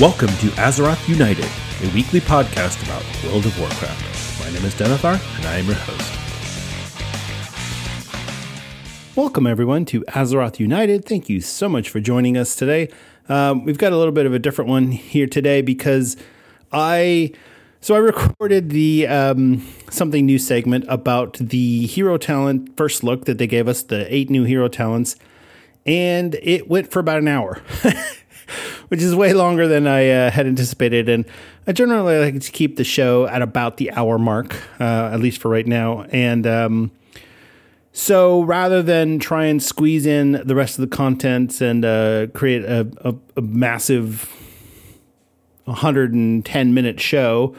Welcome to Azeroth United, a weekly podcast about World of Warcraft. My name is Denathar, and I am your host. Welcome, everyone, to Azeroth United. Thank you so much for joining us today. We've got a little bit of a different one here today because I recorded the Something New segment about the hero talent first look that they gave us, the 8 new hero talents, and it went for about an hour. Which is way longer than I had anticipated. And I generally like to keep the show at about the hour mark, at least for right now. And so rather than try and squeeze in the rest of the contents and create a massive 110-minute show,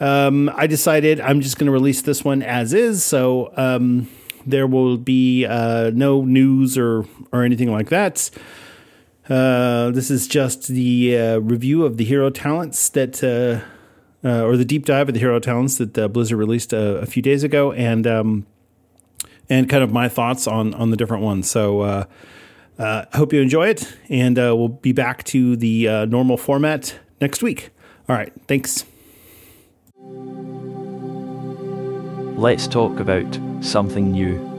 I decided I'm just going to release this one as is. So there will be no news or anything like that. This is just the review of the hero talents that, or the deep dive of the hero talents that Blizzard released a few days ago, and kind of my thoughts on the different ones. So I hope you enjoy it, and we'll be back to the normal format next week. All right, thanks. Let's talk about something new.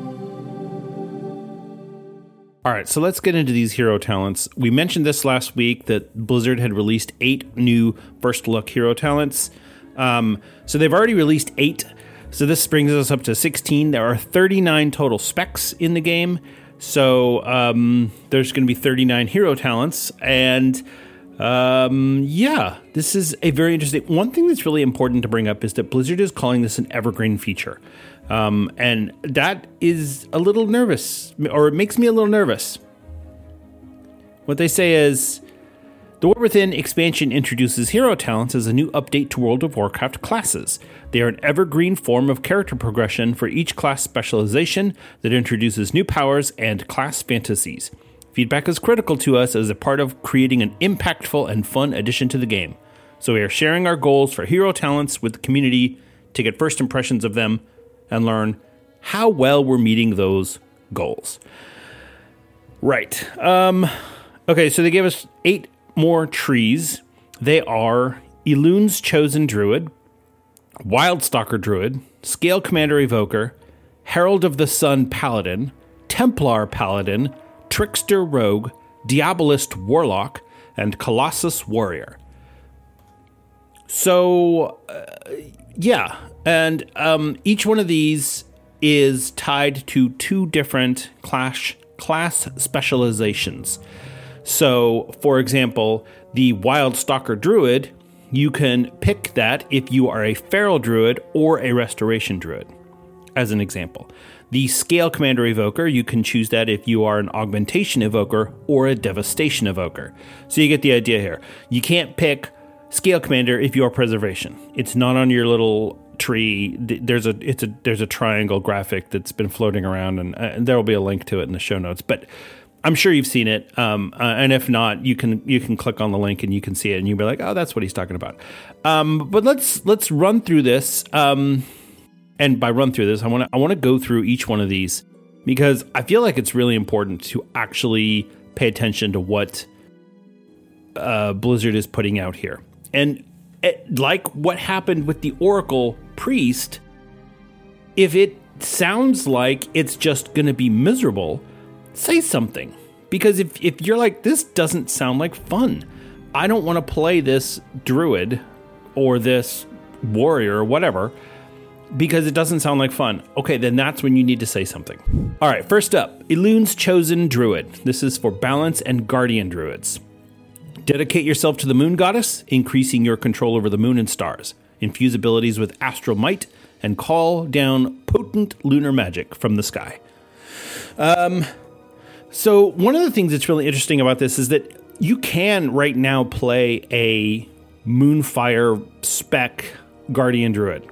All right, so let's get into these hero talents. We mentioned this last week that Blizzard had released 8 new first look hero talents. So they've already released 8. So this brings us up to 16. There are 39 total specs in the game. So there's going to be 39 hero talents. And yeah, this is a very interesting... One thing that's really important to bring up is that Blizzard is calling this an evergreen feature. And that is a little nervous, or it makes me a little nervous. What they say is, The War Within expansion introduces hero talents as a new update to World of Warcraft classes. They are an evergreen form of character progression for each class specialization that introduces new powers and class fantasies. Feedback is critical to us as a part of creating an impactful and fun addition to the game. So we are sharing our goals for hero talents with the community to get first impressions of them and learn how well we're meeting those goals. Right. Okay, so they gave us 8 more trees. They are Elune's Chosen Druid, Wildstalker Druid, Scalecommander Evoker, Herald of the Sun Paladin, Templar Paladin, Trickster Rogue, Diabolist Warlock, and Colossus Warrior. So, yeah. And each one of these is tied to 2 different class specializations. So, for example, the Wildstalker Druid, you can pick that if you are a Feral Druid or a Restoration Druid, as an example. The Scalecommander Evoker, you can choose that if you are an Augmentation Evoker or a Devastation Evoker. So you get the idea here. You can't pick Scalecommander if you are Preservation. It's not on your little... tree. There's a triangle graphic that's been floating around, and there will be a link to it in the show notes. But I'm sure you've seen it, and if not, you can click on the link and you can see it, and you'll be like, oh, that's what he's talking about. But let's run through this, and by run through this, I want to go through each one of these because I feel like it's really important to actually pay attention to what Blizzard is putting out here, and like what happened with the Oracle Priest, if it sounds like it's just going to be miserable, say something. Because if you're like, this doesn't sound like fun. I don't want to play this druid or this warrior or whatever because it doesn't sound like fun. Okay, then that's when you need to say something. All right, first up, Elune's Chosen Druid. This is for balance and guardian druids. Dedicate yourself to the moon goddess, increasing your control over the moon and stars. Infuse abilities with astral might and call down potent lunar magic from the sky. So one of the things that's really interesting about this is that you can right now play a moonfire spec guardian druid.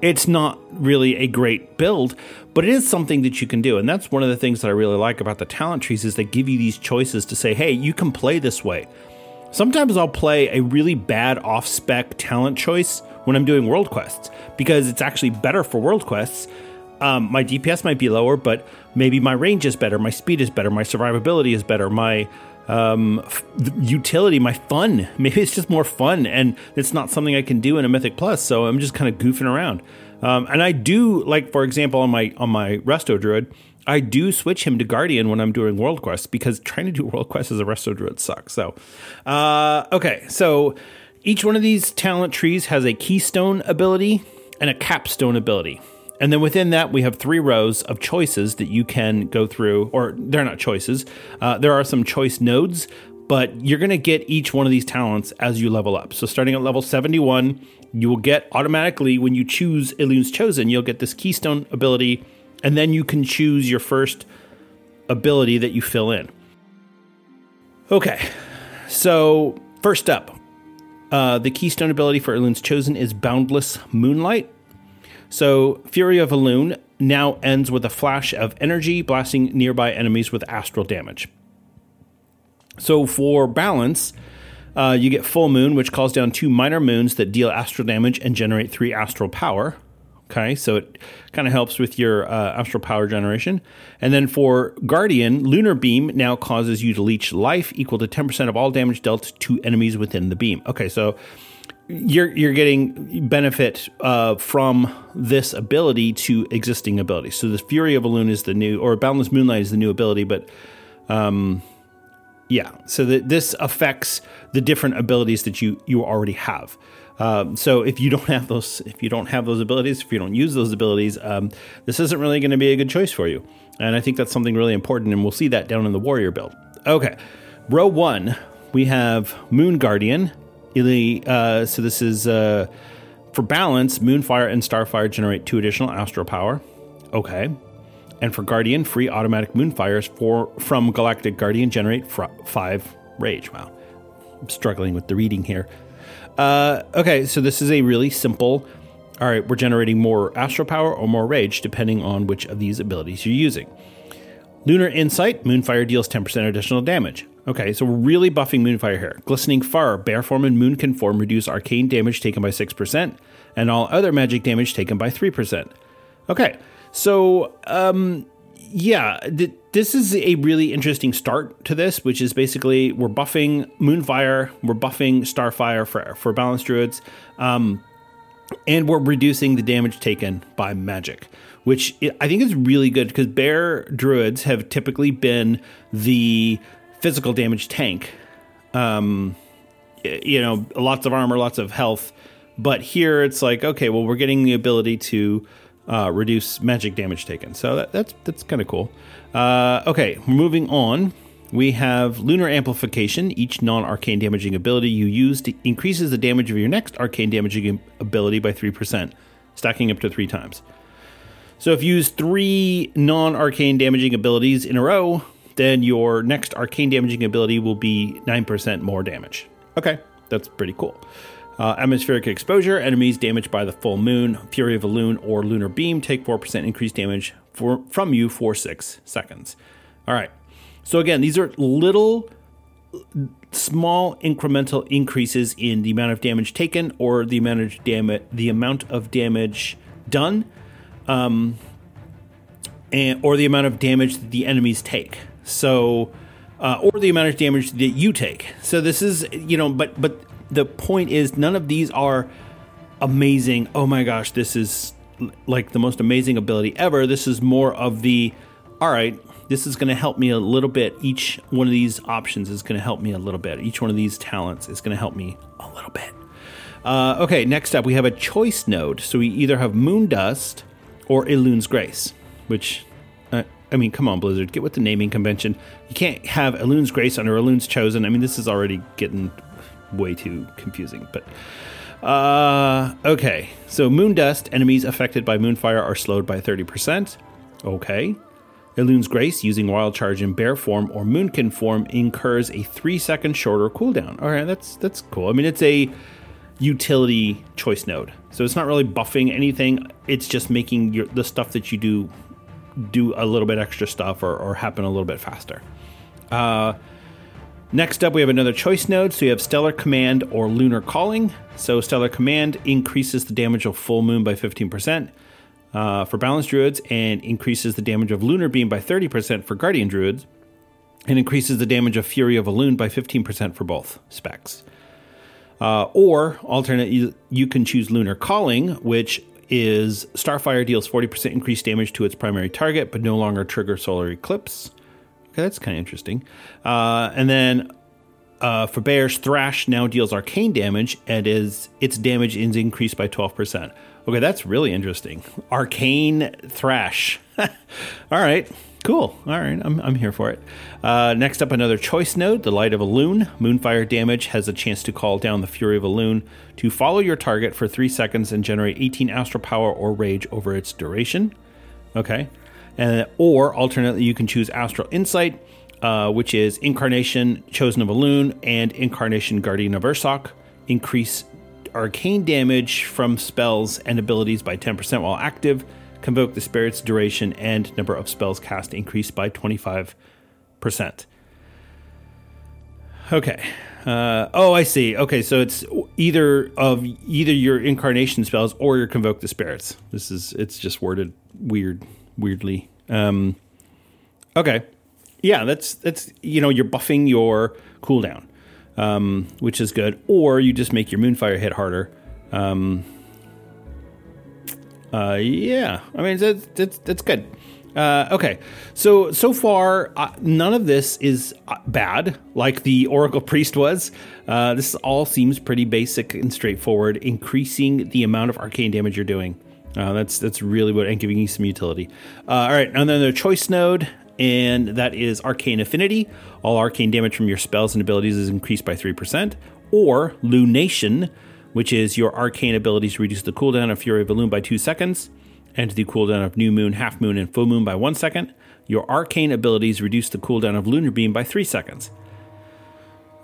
It's not really a great build, but it is something that you can do. And that's one of the things that I really like about the talent trees is they give you these choices to say, hey, you can play this way. Sometimes I'll play a really bad off-spec talent choice when I'm doing world quests because it's actually better for world quests. My DPS might be lower, but maybe my range is better, my speed is better, my survivability is better, my utility, my fun. Maybe it's just more fun, and it's not something I can do in a Mythic Plus, so I'm just kind of goofing around. And I do, like, for example, on my Resto Druid, I do switch him to Guardian when I'm doing World Quest, because trying to do World Quest as a Resto Druid sucks. So, okay, so each one of these talent trees has a keystone ability and a capstone ability. And then within that, we have three rows of choices that you can go through, or they're not choices. There are some choice nodes, but you're going to get each one of these talents as you level up. So starting at level 71, you will get automatically, when you choose Elune's Chosen, you'll get this keystone ability, and then you can choose your first ability that you fill in. Okay, so first up, the keystone ability for Elune's Chosen is Boundless Moonlight. So, Fury of Elune now ends with a flash of energy, blasting nearby enemies with astral damage. So, for balance, you get Full Moon, which calls down two minor moons that deal astral damage and generate three astral power. Okay, so it kind of helps with your astral power generation. And then for Guardian, Lunar Beam now causes you to leech life equal to 10% of all damage dealt to enemies within the beam. Okay, so You're getting benefit from this ability to existing abilities. So the Fury of Elune is the new, or Boundless Moonlight is the new ability, but yeah. So this affects the different abilities that you already have. So if you don't use those abilities, this isn't really going to be a good choice for you. And I think that's something really important, and we'll see that down in the Warrior build. Okay, row one, we have Moon Guardian. So this is for balance, Moonfire and Starfire generate two additional astral power. Okay. And for Guardian, free automatic Moonfires from Galactic Guardian generate five rage. Wow. I'm struggling with the reading here. Okay, so this is a really simple, all right, we're generating more astral power or more rage, depending on which of these abilities you're using. Lunar Insight, Moonfire deals 10% additional damage. Okay, so we're really buffing Moonfire here. Glistening Fire, Bearform and Moonkinform reduce arcane damage taken by 6% and all other magic damage taken by 3%. Okay, so this is a really interesting start to this, which is basically we're buffing Moonfire, we're buffing Starfire for Balanced Druids, and we're reducing the damage taken by magic, which I think is really good because Bear Druids have typically been the physical damage tank, lots of armor, lots of health, but here it's like, okay, well, we're getting the ability to reduce magic damage taken, so that's kind of cool. Okay, moving on, we have Lunar Amplification. Each non-arcane damaging ability you use increases the damage of your next arcane damaging ability by 3%, stacking up to 3 times. So if you use 3 non-arcane damaging abilities in a row, then your next arcane damaging ability will be 9% more damage. Okay, that's pretty cool. Atmospheric Exposure, enemies damaged by the Full Moon, Fury of Elune, or Lunar Beam take 4% increased damage from you for 6 seconds. All right, so again, these are little, small incremental increases in the amount of damage taken or the amount of damage done, or the amount of damage that the enemies take. So, or the amount of damage that you take. So this is, but the point is none of these are amazing. Oh my gosh, this is like the most amazing ability ever. This is more of the, all right, this is going to help me a little bit. Each one of these options is going to help me a little bit. Each one of these talents is going to help me a little bit. Okay, next up we have a choice node. So we either have Moon Dust or Elune's Grace, which, I mean, come on, Blizzard, get with the naming convention. You can't have Elune's Grace under Elune's Chosen. I mean, this is already getting way too confusing. But okay, so Moon Dust, enemies affected by Moonfire are slowed by 30%. Okay. Elune's Grace, using Wild Charge in Bear form or Moonkin form, incurs a 3-second shorter cooldown. All right, that's cool. I mean, it's a utility choice node, so it's not really buffing anything. It's just making the stuff that you do a little bit extra stuff or happen a little bit faster. Next up, we have another choice node. So you have Stellar Command or Lunar Calling. So Stellar Command increases the damage of Full Moon by 15% for Balanced Druids and increases the damage of Lunar Beam by 30% for Guardian Druids. and increases the damage of Fury of Elune by 15% for both specs. Or, alternate, you can choose Lunar Calling, which is Starfire deals 40% increased damage to its primary target, but no longer trigger Solar Eclipse. Okay, that's kind of interesting. And then Faber's Thrash now deals arcane damage, and its damage is increased by 12%. Okay, that's really interesting. Arcane Thrash. All right, cool. All right, I'm here for it. Next up, another choice node, the Light of Elune. Moonfire damage has a chance to call down the Fury of Elune to follow your target for 3 seconds and generate 18 astral power or rage over its duration. Okay. Or, alternately, you can choose Astral Insight, which is Incarnation Chosen of Elune and Incarnation Guardian of Ursoc. Increase arcane damage from spells and abilities by 10% while active. Convoke the spirit's duration and number of spells cast increased by 25%. Okay. I see. Okay, so it's either your incarnation spells or your convoke the spirits. It's just worded weirdly. Okay. Yeah, that's you're buffing your cooldown, which is good. Or you just make your Moonfire hit harder. Yeah, I mean, that's good. Okay, so far, none of this is bad, like the Oracle Priest was. This all seems pretty basic and straightforward, increasing the amount of arcane damage you're doing. That's really what, and giving you some utility. All right, and then the choice node, and that is Arcane Affinity. All arcane damage from your spells and abilities is increased by 3%. Or Lunation, which is your arcane abilities reduce the cooldown of Fury of Elune by 2 seconds, and the cooldown of New Moon, Half Moon, and Full Moon by 1 second. Your arcane abilities reduce the cooldown of Lunar Beam by 3 seconds.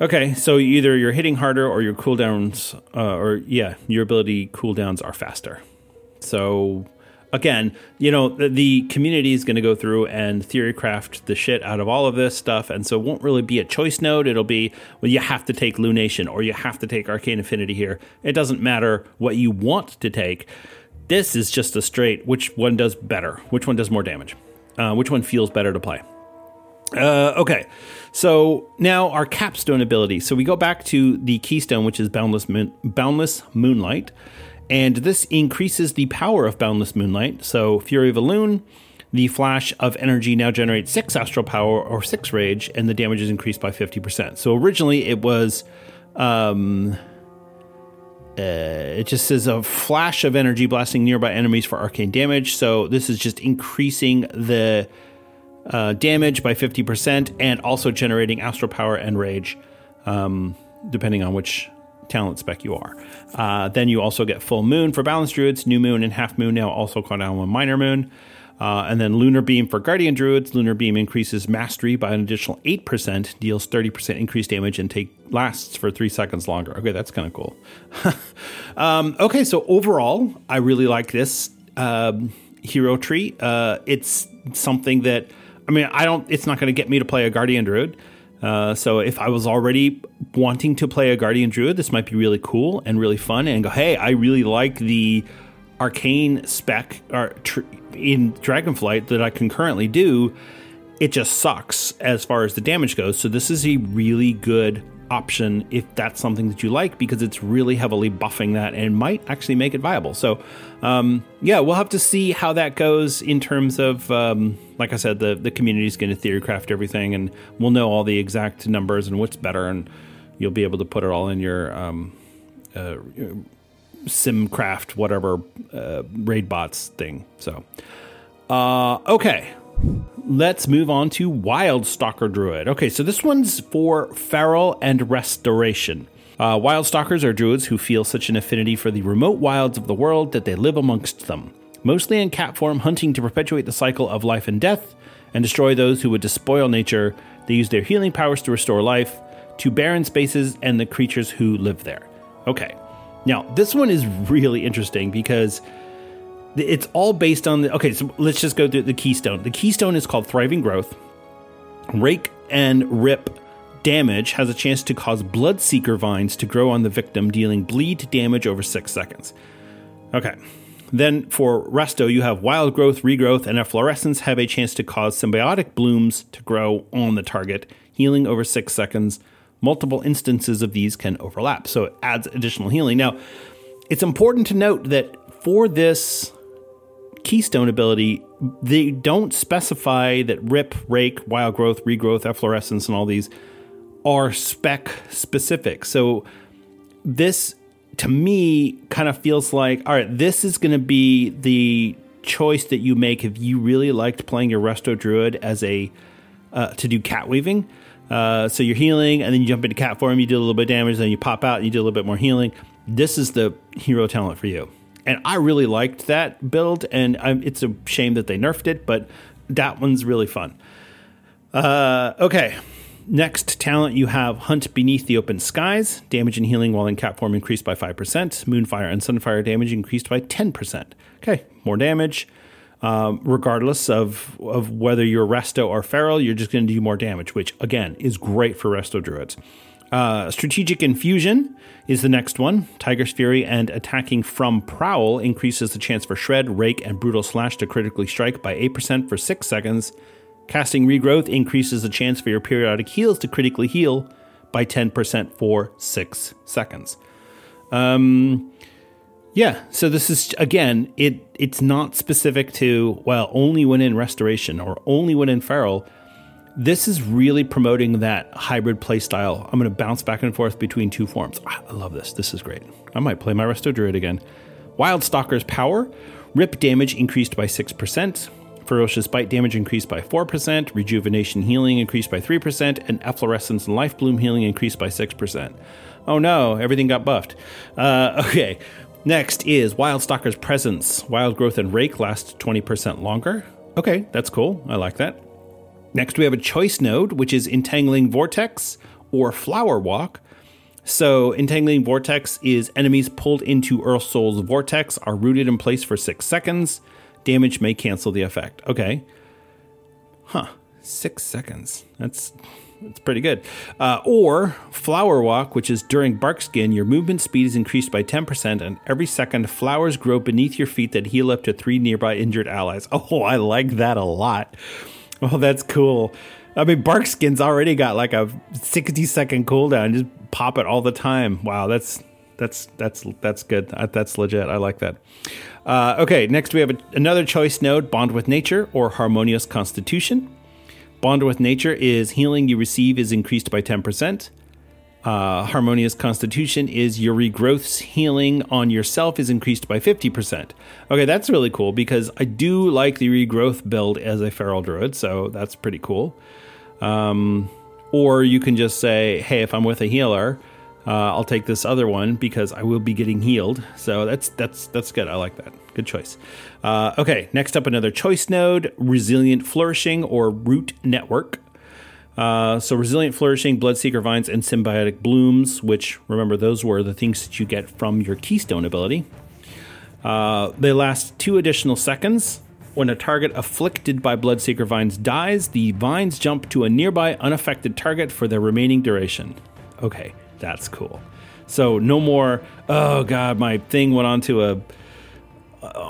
Okay, so either you're hitting harder or your cooldowns, your ability cooldowns are faster. So, again, the community is going to go through and theorycraft the shit out of all of this stuff, and so it won't really be a choice node. It'll be, well, you have to take Lunation, or you have to take Arcane Affinity here. It doesn't matter what you want to take. This is just a straight, which one does better? Which one does more damage? Which one feels better to play? Okay, so now our capstone ability. So we go back to the keystone, which is Boundless Moonlight. And this increases the power of Boundless Moonlight. So Fury of Elune, the flash of energy now generates 6 astral power or 6 rage, and the damage is increased by 50%. So originally it was, it just says a flash of energy blasting nearby enemies for arcane damage. So this is just increasing the damage by 50% and also generating astral power and rage, depending on which talent spec you are. Then you also get Full Moon for Balanced Druids, New Moon and Half Moon now also call down 1 Minor Moon. And then Lunar Beam for Guardian Druids. Lunar Beam increases Mastery by an additional 8%, deals 30% increased damage, and lasts for 3 seconds longer. Okay, that's kind of cool. Okay, so overall, I really like this hero tree. It's something that, it's not going to get me to play a Guardian Druid. So if I was already wanting to play a Guardian Druid, this might be really cool and really fun and go, hey, I really like the arcane spec in Dragonflight that I can currently do. It just sucks as far as the damage goes. So this is a really good option if that's something that you like, because it's really heavily buffing that and might actually make it viable. So we'll have to see how that goes in terms of, like I said, the community is going to theorycraft everything, and we'll know all the exact numbers and what's better, and you'll be able to put it all in your SimCraft whatever raid bots thing. So okay. Let's move on to Wildstalker Druid. Okay, so this one's for Feral and Restoration. Wildstalkers are druids who feel such an affinity for the remote wilds of the world that they live amongst them, mostly in cat form, hunting to perpetuate the cycle of life and death and destroy those who would despoil nature. They use their healing powers to restore life to barren spaces and the creatures who live there. Okay, now this one is really interesting because it's all based on so let's just go through the keystone. The keystone is called Thriving Growth. Rake and Rip damage has a chance to cause Bloodseeker vines to grow on the victim, dealing bleed damage over 6 seconds. Okay, Then for Resto, you have Wild Growth, Regrowth, and Efflorescence have a chance to cause Symbiotic Blooms to grow on the target, healing over 6 seconds. Multiple instances of these can overlap, so it adds additional healing. Now, it's important to note that for this Keystone ability, they don't specify that Rip, Rake, Wild Growth, Regrowth, Efflorescence, and all these are spec-specific. So this, to me, kind of feels like, all right, this is going to be the choice that you make if you really liked playing your Resto Druid as a to do cat weaving. So you're healing, and then you jump into cat form, you do a little bit of damage, then you pop out, and you do a little bit more healing. This is the hero talent for you. And I really liked that build, and it's a shame that they nerfed it, but that one's really fun. Okay, next talent you have Hunt Beneath the Open Skies. Damage and healing while in cat form increased by 5%. Moonfire and Sunfire damage increased by 10%. Okay, more damage. Regardless of whether you're Resto or Feral, you're just going to do more damage, which, again, is great for Resto Druids. Strategic Infusion is the next one. Tiger's Fury and Attacking from Prowl increases the chance for Shred, Rake, and Brutal Slash to critically strike by 8% for 6 seconds. Casting Regrowth increases the chance for your periodic heals to critically heal by 10% for 6 seconds. Yeah, so this is, again, it's not specific to, well, only when in Restoration or only when in Feral. This is really promoting that hybrid playstyle. I'm going to bounce back and forth between two forms. I love this. This is great. I might play my Resto Druid again. Wildstalker's Power. Rip damage increased by 6%. Ferocious Bite damage increased by 4%. Rejuvenation healing increased by 3%. And Efflorescence and Life Bloom healing increased by 6%. Oh no, everything got buffed. Okay. Next is Wildstalker's Presence. Wild Growth and Rake last 20% longer. Okay, that's cool. I like that. Next, we have a choice node, which is Entangling Vortex or Flower Walk. So Entangling Vortex is enemies pulled into Ursoul's Vortex are rooted in place for 6 seconds. Damage may cancel the effect. Okay. 6 seconds. That's pretty good. Or Flower Walk, which is during Barkskin, your movement speed is increased by 10%, and every second flowers grow beneath your feet that heal up to 3 nearby injured allies. Oh, I like that a lot. Oh, that's cool. I mean, Barkskin's already got like a 60-second cooldown. Just pop it all the time. Wow, that's good. That's legit. I like that. Okay, next we have another choice node, Bond with Nature or Harmonious Constitution. Bond with Nature is healing you receive is increased by 10%. Harmonious Constitution is your regrowth's healing on yourself is increased by 50%. Okay, that's really cool because I do like the regrowth build as a feral druid, so that's pretty cool. Or you can just say, hey, if I'm with a healer, I'll take this other one because I will be getting healed. So that's good. I like that. Good choice. Okay, next up, another choice node, Resilient Flourishing or Root Network. So Resilient Flourishing, Bloodseeker Vines, and Symbiotic Blooms, which, remember, those were the things that you get from your Keystone ability. They last 2 additional seconds. When a target afflicted by Bloodseeker Vines dies, the vines jump to a nearby unaffected target for their remaining duration. Okay, that's cool. So no more, oh god, my thing went onto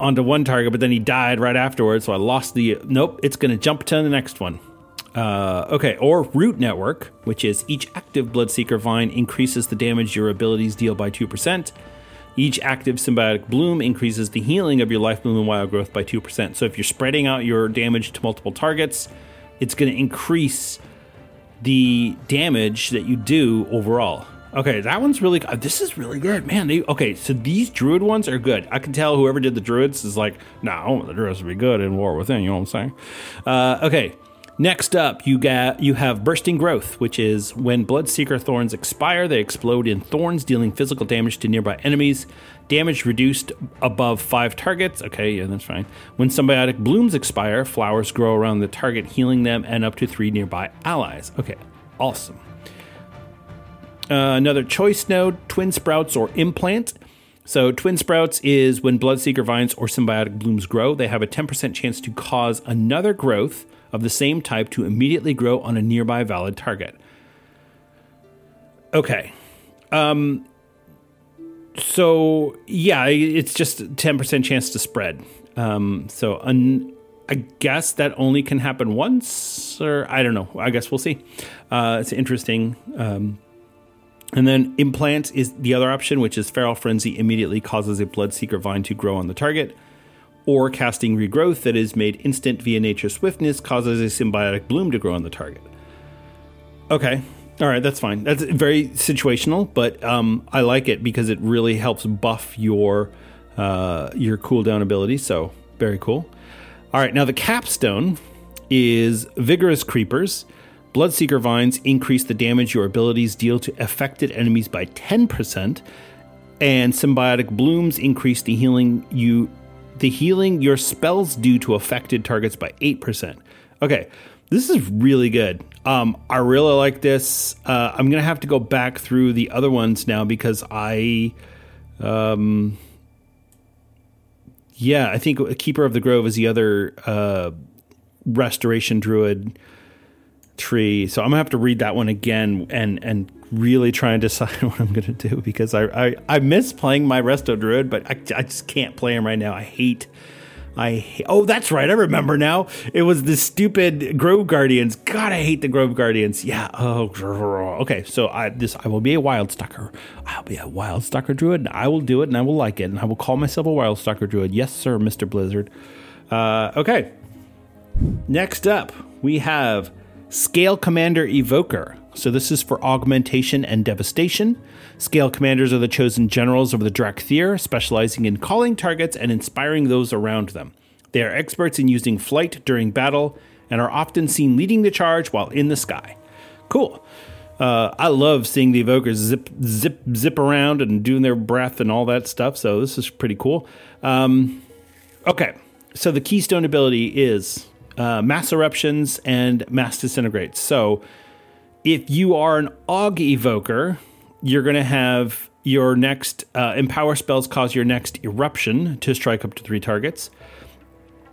one target, but then he died right afterwards, so I lost the... Nope, it's going to jump to the next one. Okay, or Root Network, which is each active Bloodseeker Vine increases the damage your abilities deal by 2%. Each active Symbiotic Bloom increases the healing of your Life Bloom and Wild Growth by 2%. So if you're spreading out your damage to multiple targets, it's going to increase the damage that you do overall. Okay, that one's really... This is really good, man. Okay, so these Druid ones are good. I can tell whoever did the Druids is like, nah, I want the Druids to be good in War Within, you know what I'm saying? Okay. Next up, you have Bursting Growth, which is when Bloodseeker Thorns expire, they explode in thorns, dealing physical damage to nearby enemies. Damage reduced above 5 targets. Okay, yeah, that's fine. When Symbiotic Blooms expire, flowers grow around the target, healing them and up to 3 nearby allies. Okay, awesome. Another choice node, Twin Sprouts or Implant. So Twin Sprouts is when Bloodseeker Vines or Symbiotic Blooms grow, they have a 10% chance to cause another growth of the same type to immediately grow on a nearby valid target. Okay. So, yeah, it's just a 10% chance to spread. I guess that only can happen once, or I don't know. I guess we'll see. It's interesting. And then Implant is the other option, which is Feral Frenzy immediately causes a Bloodseeker vine to grow on the target, or Casting Regrowth that is made instant via Nature Swiftness causes a Symbiotic Bloom to grow on the target. Okay. All right, that's fine. That's very situational, but I like it because it really helps buff your cooldown ability, so very cool. All right, now the capstone is Vigorous Creepers. Bloodseeker Vines increase the damage your abilities deal to affected enemies by 10%, and Symbiotic Blooms increase the healing your spells do to affected targets by 8%. Okay, this is really good. I really like this. I'm going to have to go back through the other ones now because I think Keeper of the Grove is the other Restoration Druid tree. So I'm going to have to read that one again and really try and decide what I'm going to do because I miss playing my Resto Druid, but I just can't play him right now. Oh, that's right. I remember now. It was the stupid Grove Guardians. God, I hate the Grove Guardians. Yeah. Oh, okay. So I will be a Wildstalker. I'll be a Wildstalker Druid, and I will do it, and I will like it, and I will call myself a Wildstalker Druid. Yes, sir, Mr. Blizzard. Okay. Next up, we have Scalecommander Evoker. So this is for augmentation and devastation. Scale commanders are the chosen generals of the Drakthir, specializing in calling targets and inspiring those around them. They are experts in using flight during battle and are often seen leading the charge while in the sky. Cool. I love seeing the evokers zip around and doing their breath and all that stuff. So this is pretty cool. Okay. So the keystone ability is mass eruptions and mass disintegrates. So if you are an Aug Evoker, you're going to have your next empower spells cause your next eruption to strike up to 3 targets.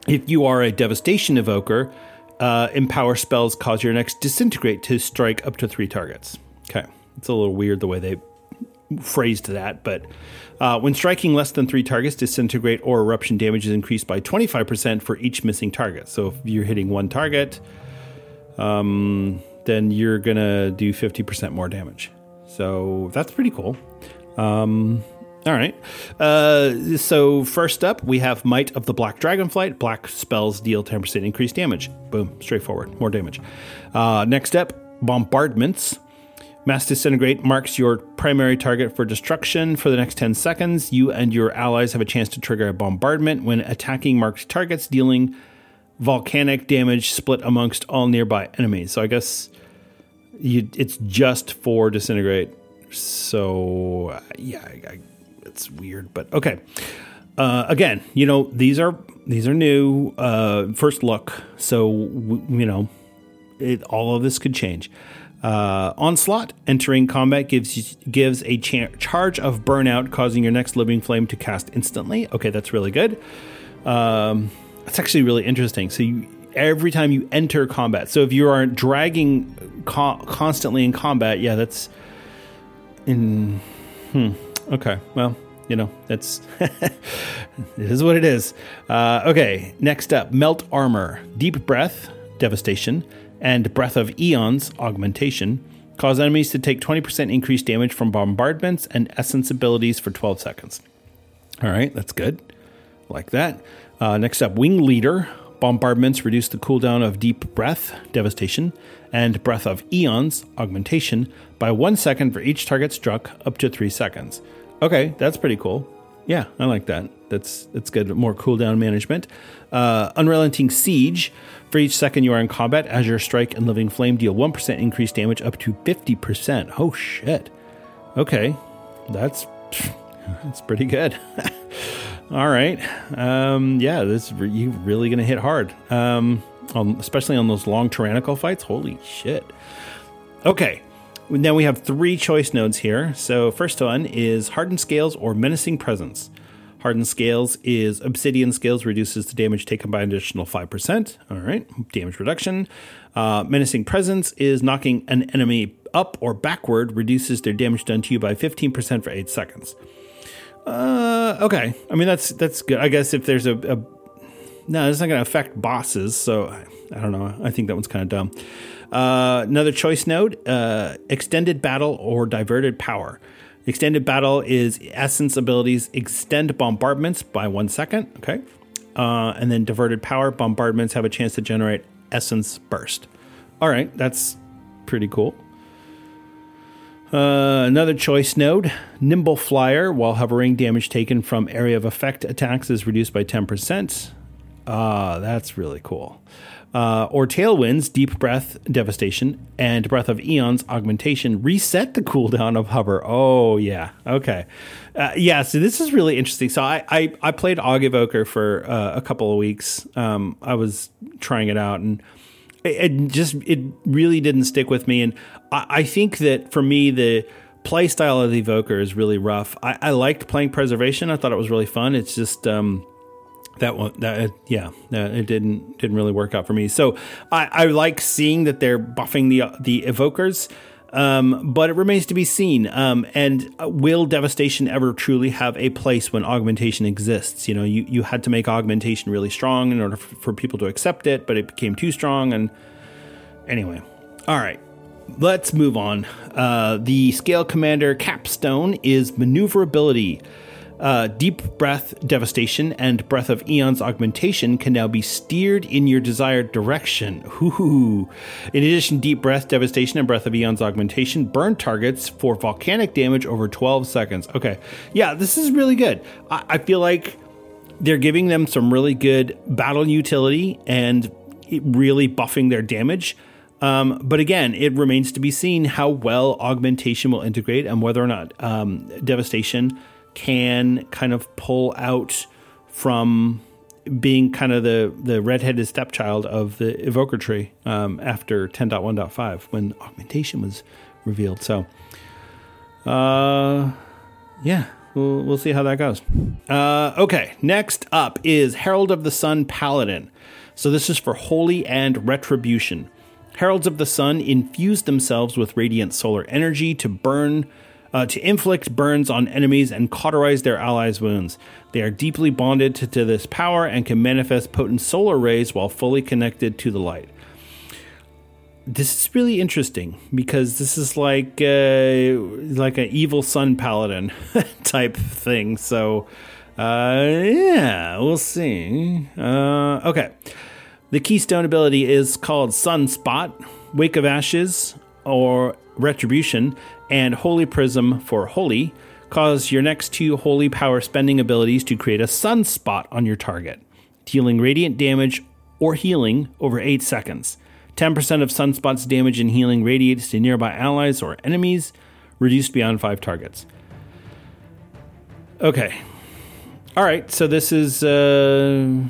If you are a Devastation Evoker, empower spells cause your next disintegrate to strike up to 3 targets. Okay, it's a little weird the way they phrased that, but when striking less than 3 targets, disintegrate or eruption damage is increased by 25% for each missing target. So if you're hitting 1 target, then you're going to do 50% more damage. So that's pretty cool. All right. So first up, we have Might of the Black Dragonflight. Black spells deal 10% increased damage. Boom. Straightforward. More damage. Next up, Bombardments. Mass Disintegrate marks your primary target for destruction. For the next 10 seconds, you and your allies have a chance to trigger a bombardment when attacking marked targets, dealing volcanic damage split amongst all nearby enemies. So I guess it's just for disintegrate. So it's weird, but okay. Again, these are new first look. So all of this could change. Onslaught entering combat gives a charge of burnout, causing your next living flame to cast instantly. Okay, that's really good. It's actually really interesting. So every time you enter combat, so if you are dragging constantly in combat, yeah, that's in. Okay, well, that's it is what it is. Okay, next up, Melt Armor. Deep Breath, Devastation, and Breath of Eons, Augmentation, cause enemies to take 20% increased damage from bombardments and essence abilities for 12 seconds. All right, that's good. Like that. Next up, Wing Leader. Bombardments reduce the cooldown of Deep Breath, Devastation, and Breath of Eons, Augmentation, by 1 second for each target struck, up to 3 seconds. Okay, that's pretty cool. Yeah, I like that. That's good. More cooldown management. Unrelenting Siege. For each second you are in combat, Azure Strike and Living Flame deal 1% increased damage up to 50%. Oh, shit. Okay, that's pretty good. All right. You're really going to hit hard, especially on those long tyrannical fights. Holy shit. Okay. Now we have 3 choice nodes here. So first one is Hardened Scales or Menacing Presence. Hardened Scales is Obsidian Scales, reduces the damage taken by an additional 5%. All right. Damage reduction. Menacing Presence is knocking an enemy up or backward, reduces their damage done to you by 15% for 8 seconds. Okay. I mean, that's good. I guess if there's no, it's not going to affect bosses. So I don't know. I think that one's kind of dumb. Another choice node, extended battle or diverted power. Extended battle is essence abilities extend bombardments by 1 second. Okay. And then diverted power, bombardments have a chance to generate essence burst. All right. That's pretty cool. Another choice node, nimble flyer, while hovering, damage taken from area of effect attacks is reduced by 10%. That's really cool. Or tailwinds, deep breath, devastation, and breath of eons, augmentation, reset the cooldown of hover. Oh, yeah. Okay. So this is really interesting. So I played Og Evoker for a couple of weeks. I was trying it out, and it really didn't stick with me. And I think that for me, the play style of the Evoker is really rough. I liked playing Preservation. I thought it was really fun. It's just... it didn't really work out for me. So I like seeing that they're buffing the evokers, but it remains to be seen. And will devastation ever truly have a place when augmentation exists? You know, you had to make augmentation really strong in order for people to accept it, but it became too strong. And anyway, all right. Let's move on. The Scalecommander capstone is maneuverability. Deep breath devastation and breath of eons augmentation can now be steered in your desired direction. Ooh. In addition, deep breath devastation and breath of eons augmentation burn targets for volcanic damage over 12 seconds. Okay. Yeah, this is really good. I feel like they're giving them some really good battle utility and really buffing their damage. But again, it remains to be seen how well augmentation will integrate and whether or not devastation can kind of pull out from being kind of the redheaded stepchild of the Evoker tree after 10.1.5 when augmentation was revealed. So, we'll see how that goes. Okay, next up is Herald of the Sun Paladin. So this is for Holy and Retribution. Heralds of the Sun infuse themselves with radiant solar energy to inflict burns on enemies and cauterize their allies' wounds. They are deeply bonded to this power and can manifest potent solar rays while fully connected to the light. This is really interesting because this is like an evil sun paladin type thing. So, we'll see. Okay. The keystone ability is called Sunspot, Wake of Ashes, or Retribution, and Holy Prism for Holy. Cause your next two Holy Power spending abilities to create a sunspot on your target, dealing radiant damage or healing over 8 seconds. 10% of sunspot's damage and healing radiates to nearby allies or enemies, reduced beyond 5 targets. Okay. All right, so this is... so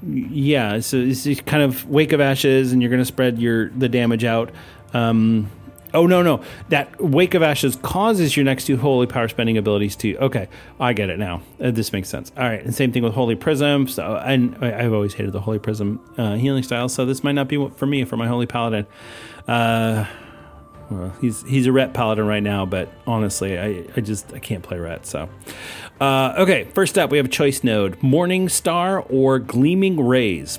this is kind of Wake of Ashes, and you're going to spread the damage out. That Wake of Ashes causes your next two Holy Power spending abilities to... Okay, I get it now. This makes sense. All right, and same thing with Holy Prism. So, and I've always hated the Holy Prism healing style, so this might not be for me, for my Holy Paladin. Well, he's a Ret Paladin right now, but honestly, I can't play Ret, so... okay, first up, we have a choice node. Morning Star or Gleaming Rays.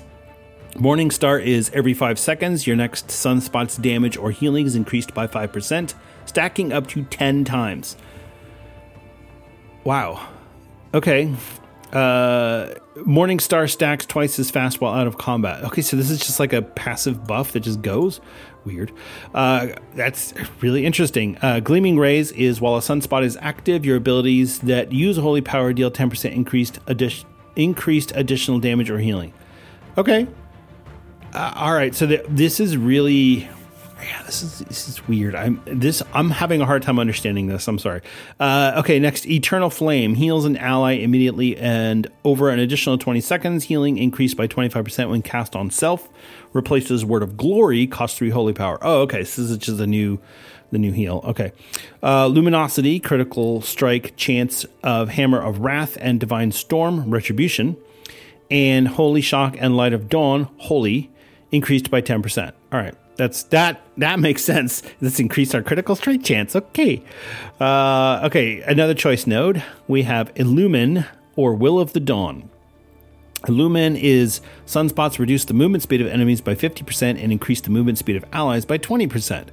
Morning Star is every 5 seconds, your next sunspot's damage or healing is increased by 5%, stacking up to 10 times. Wow. Okay. Morning Star stacks twice as fast while out of combat. Okay, so this is just like a passive buff that just goes? Weird. That's really interesting. Gleaming Rays is while a sunspot is active, your abilities that use Holy Power deal 10% increased additional damage or healing. Okay. All right, so this is really, this is weird. I'm having a hard time understanding this. I'm sorry. Okay, next, Eternal Flame heals an ally immediately and over an additional 20 seconds, healing increased by 25% when cast on self. Replaces Word of Glory, costs 3 Holy Power. Oh, okay, so this is just the new heal. Okay, Luminosity, Critical Strike, Chance of Hammer of Wrath and Divine Storm, Retribution, and Holy Shock and Light of Dawn, Holy. Increased by 10%. All right. That makes sense. Let's increase our critical strike chance. Okay. Okay, another choice node. We have Illumine or Will of the Dawn. Illumine is sunspots reduce the movement speed of enemies by 50% and increase the movement speed of allies by 20%.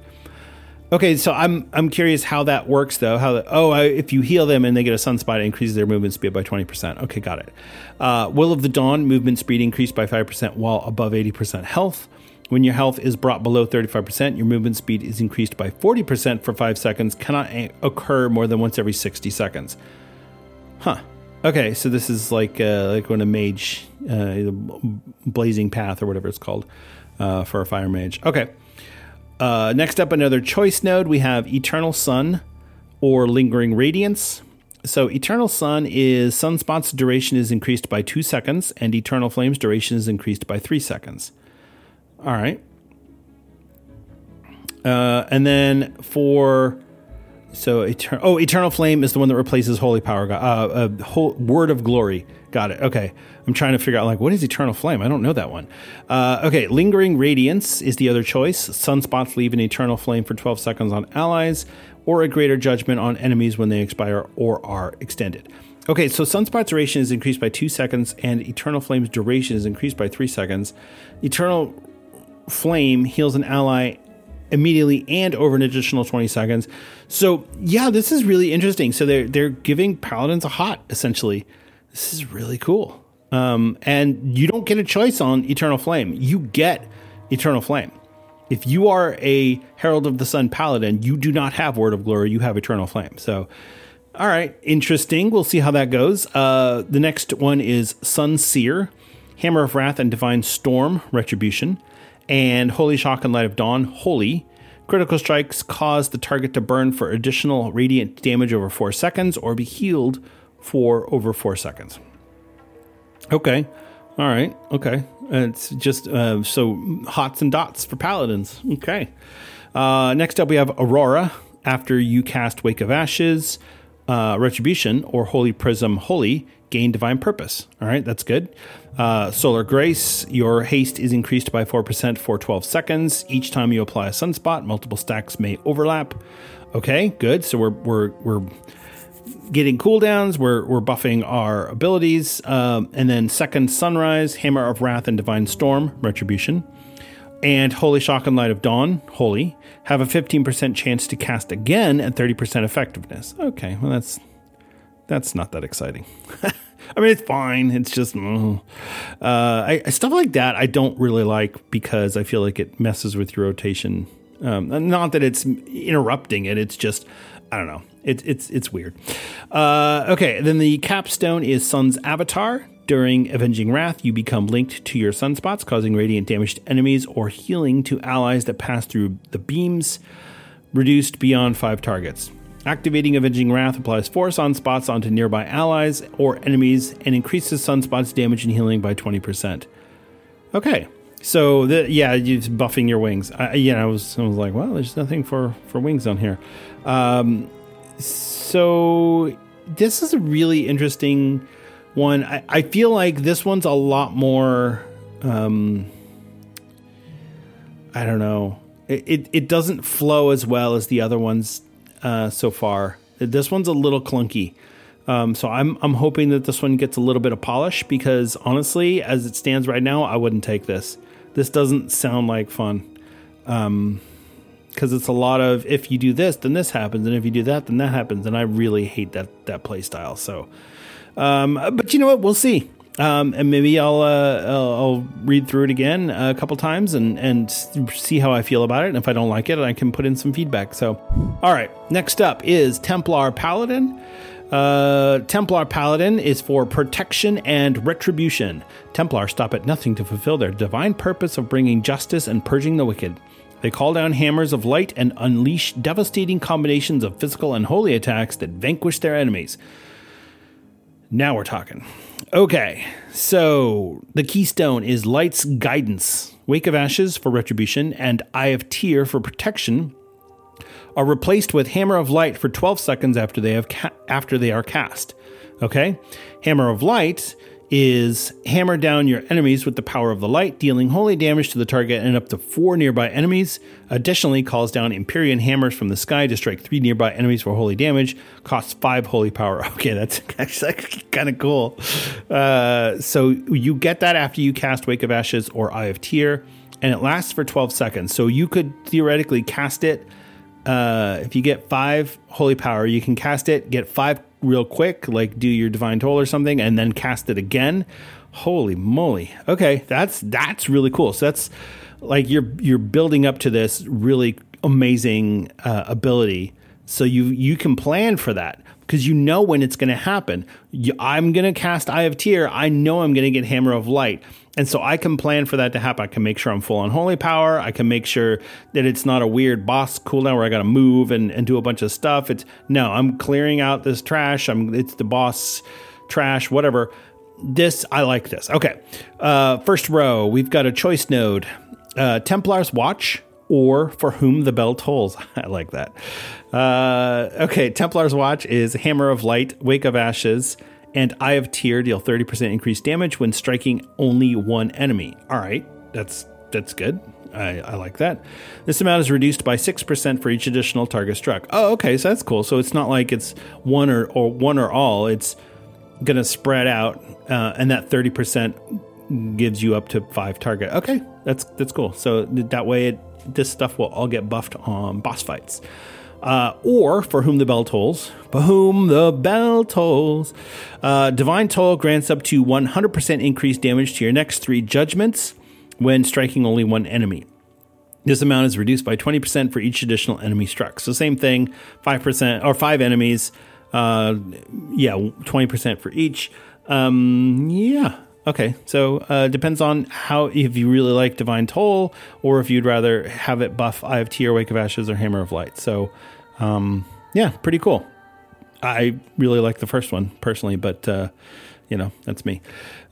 Okay, so I'm curious how that works, though. If you heal them and they get a sunspot, it increases their movement speed by 20%. Okay, got it. Will of the Dawn, movement speed increased by 5% while above 80% health. When your health is brought below 35%, your movement speed is increased by 40% for 5 seconds. Cannot occur more than once every 60 seconds. Huh. Okay, so this is like when a mage, blazing path or whatever it's called, for a fire mage. Okay. Next up, another choice node. We have Eternal Sun or Lingering Radiance. So Eternal Sun is sunspot's duration is increased by 2 seconds, and Eternal Flame's duration is increased by 3 seconds. All right. And then Eternal Flame is the one that replaces Holy Power, Word of Glory. Got it. Okay. I'm trying to figure out, what is Eternal Flame? I don't know that one. Okay. Lingering Radiance is the other choice. Sunspots leave an Eternal Flame for 12 seconds on allies, or a greater judgment on enemies when they expire or are extended. Okay, so Sunspot's duration is increased by 2 seconds, and Eternal Flame's duration is increased by 3 seconds. Eternal Flame heals an ally immediately and over an additional 20 seconds. So, yeah, this is really interesting. So they're giving Paladins a hot, essentially. This is really cool. And you don't get a choice on Eternal Flame. You get Eternal Flame. If you are a Herald of the Sun Paladin, you do not have Word of Glory. You have Eternal Flame. So, all right, interesting. We'll see how that goes. The next one is Sun Seer, Hammer of Wrath and Divine Storm, Retribution, and Holy Shock and Light of Dawn, Holy. Critical strikes cause the target to burn for additional radiant damage over 4 seconds or be healed for over 4 seconds. Okay. All right. Okay. It's just so hots and dots for Paladins. Okay. Next up, we have Aurora. After you cast Wake of Ashes, Retribution, or Holy Prism, Holy, gain divine purpose. All right, that's good. Solar Grace, your haste is increased by 4% for 12 seconds. Each time you apply a sunspot, multiple stacks may overlap. Okay, good. So we're getting cooldowns. We're buffing our abilities. And then Second Sunrise, Hammer of Wrath and Divine Storm, Retribution, and Holy Shock and Light of Dawn, Holy, have a 15% chance to cast again at 30% effectiveness. Okay, well that's not that exciting. I mean, it's fine. It's just stuff like that I don't really like because I feel like it messes with your rotation. Not that it's interrupting it. It's just, I don't know. It's weird. Okay, then the capstone is Sun's Avatar. During Avenging Wrath, you become linked to your sunspots, causing radiant damage to enemies or healing to allies that pass through the beams, reduced beyond 5 targets. Activating Avenging Wrath applies 4 sunspots onto nearby allies or enemies and increases sunspots damage and healing by 20%. Okay, so you're buffing your wings. I was like, well, there's nothing for wings on here. So this is a really interesting one. I feel like this one's a lot more, I don't know. It doesn't flow as well as the other ones so far. This one's a little clunky. So I'm hoping that this one gets a little bit of polish because honestly, as it stands right now, I wouldn't take this. This doesn't sound like fun. Because it's a lot of, if you do this, then this happens. And if you do that, then that happens. And I really hate that play style. So, but you know what? We'll see. And maybe I'll read through it again a couple times and see how I feel about it. And if I don't like it, I can put in some feedback. So, all right. Next up is Templar Paladin. Templar Paladin is for protection and retribution. Templar stop at nothing to fulfill their divine purpose of bringing justice and purging the wicked. They call down hammers of light and unleash devastating combinations of physical and holy attacks that vanquish their enemies. Now we're talking. Okay, so the keystone is Light's Guidance. Wake of Ashes for Retribution and Eye of Tear for Protection are replaced with Hammer of Light for 12 seconds after they are cast. Okay? Hammer of Light is hammer down your enemies with the power of the light, dealing holy damage to the target and up to 4 nearby enemies. Additionally, calls down Empyrean hammers from the sky to strike 3 nearby enemies for holy damage. Costs 5 holy power. Okay, that's actually kind of cool. So you get that after you cast Wake of Ashes or Eye of Tear, and it lasts for 12 seconds. So you could theoretically cast it. If you get 5 holy power, you can cast it, get 5 real quick, like do your divine toll or something, and then cast it again. Holy moly. Okay, that's really cool. So that's like you're building up to this really amazing ability. So you can plan for that because you know when it's going to happen. I'm going to cast Eye of Tear. I know I'm going to get Hammer of Light. And so I can plan for that to happen. I can make sure I'm full on holy power. I can make sure that it's not a weird boss cooldown where I got to move and do a bunch of stuff. I'm clearing out this trash. It's the boss trash, whatever. I like this. Okay. First row, we've got a choice node. Templar's Watch. Or For Whom the Bell Tolls. I like that. Okay, Templar's Watch is Hammer of Light, Wake of Ashes, and Eye of Tear deal 30% increased damage when striking only one enemy. All right, that's good. I like that. This amount is reduced by 6% for each additional target struck. Oh, okay, so that's cool. So it's not like it's one or all. It's going to spread out, and that 30% gives you up to 5 target. Okay, that's cool. So that way this stuff will all get buffed on boss fights. Or For Whom the Bell Tolls. For Whom the Bell Tolls. Divine Toll grants up to 100% increased damage to your next 3 judgments when striking only one enemy. This amount is reduced by 20% for each additional enemy struck. So same thing, 5% or 5 enemies. 20% for each. Okay, so depends on if you really like Divine Toll or if you'd rather have it buff Eye of Tear, Wake of Ashes, or Hammer of Light. So, pretty cool. I really like the first one personally, but, that's me.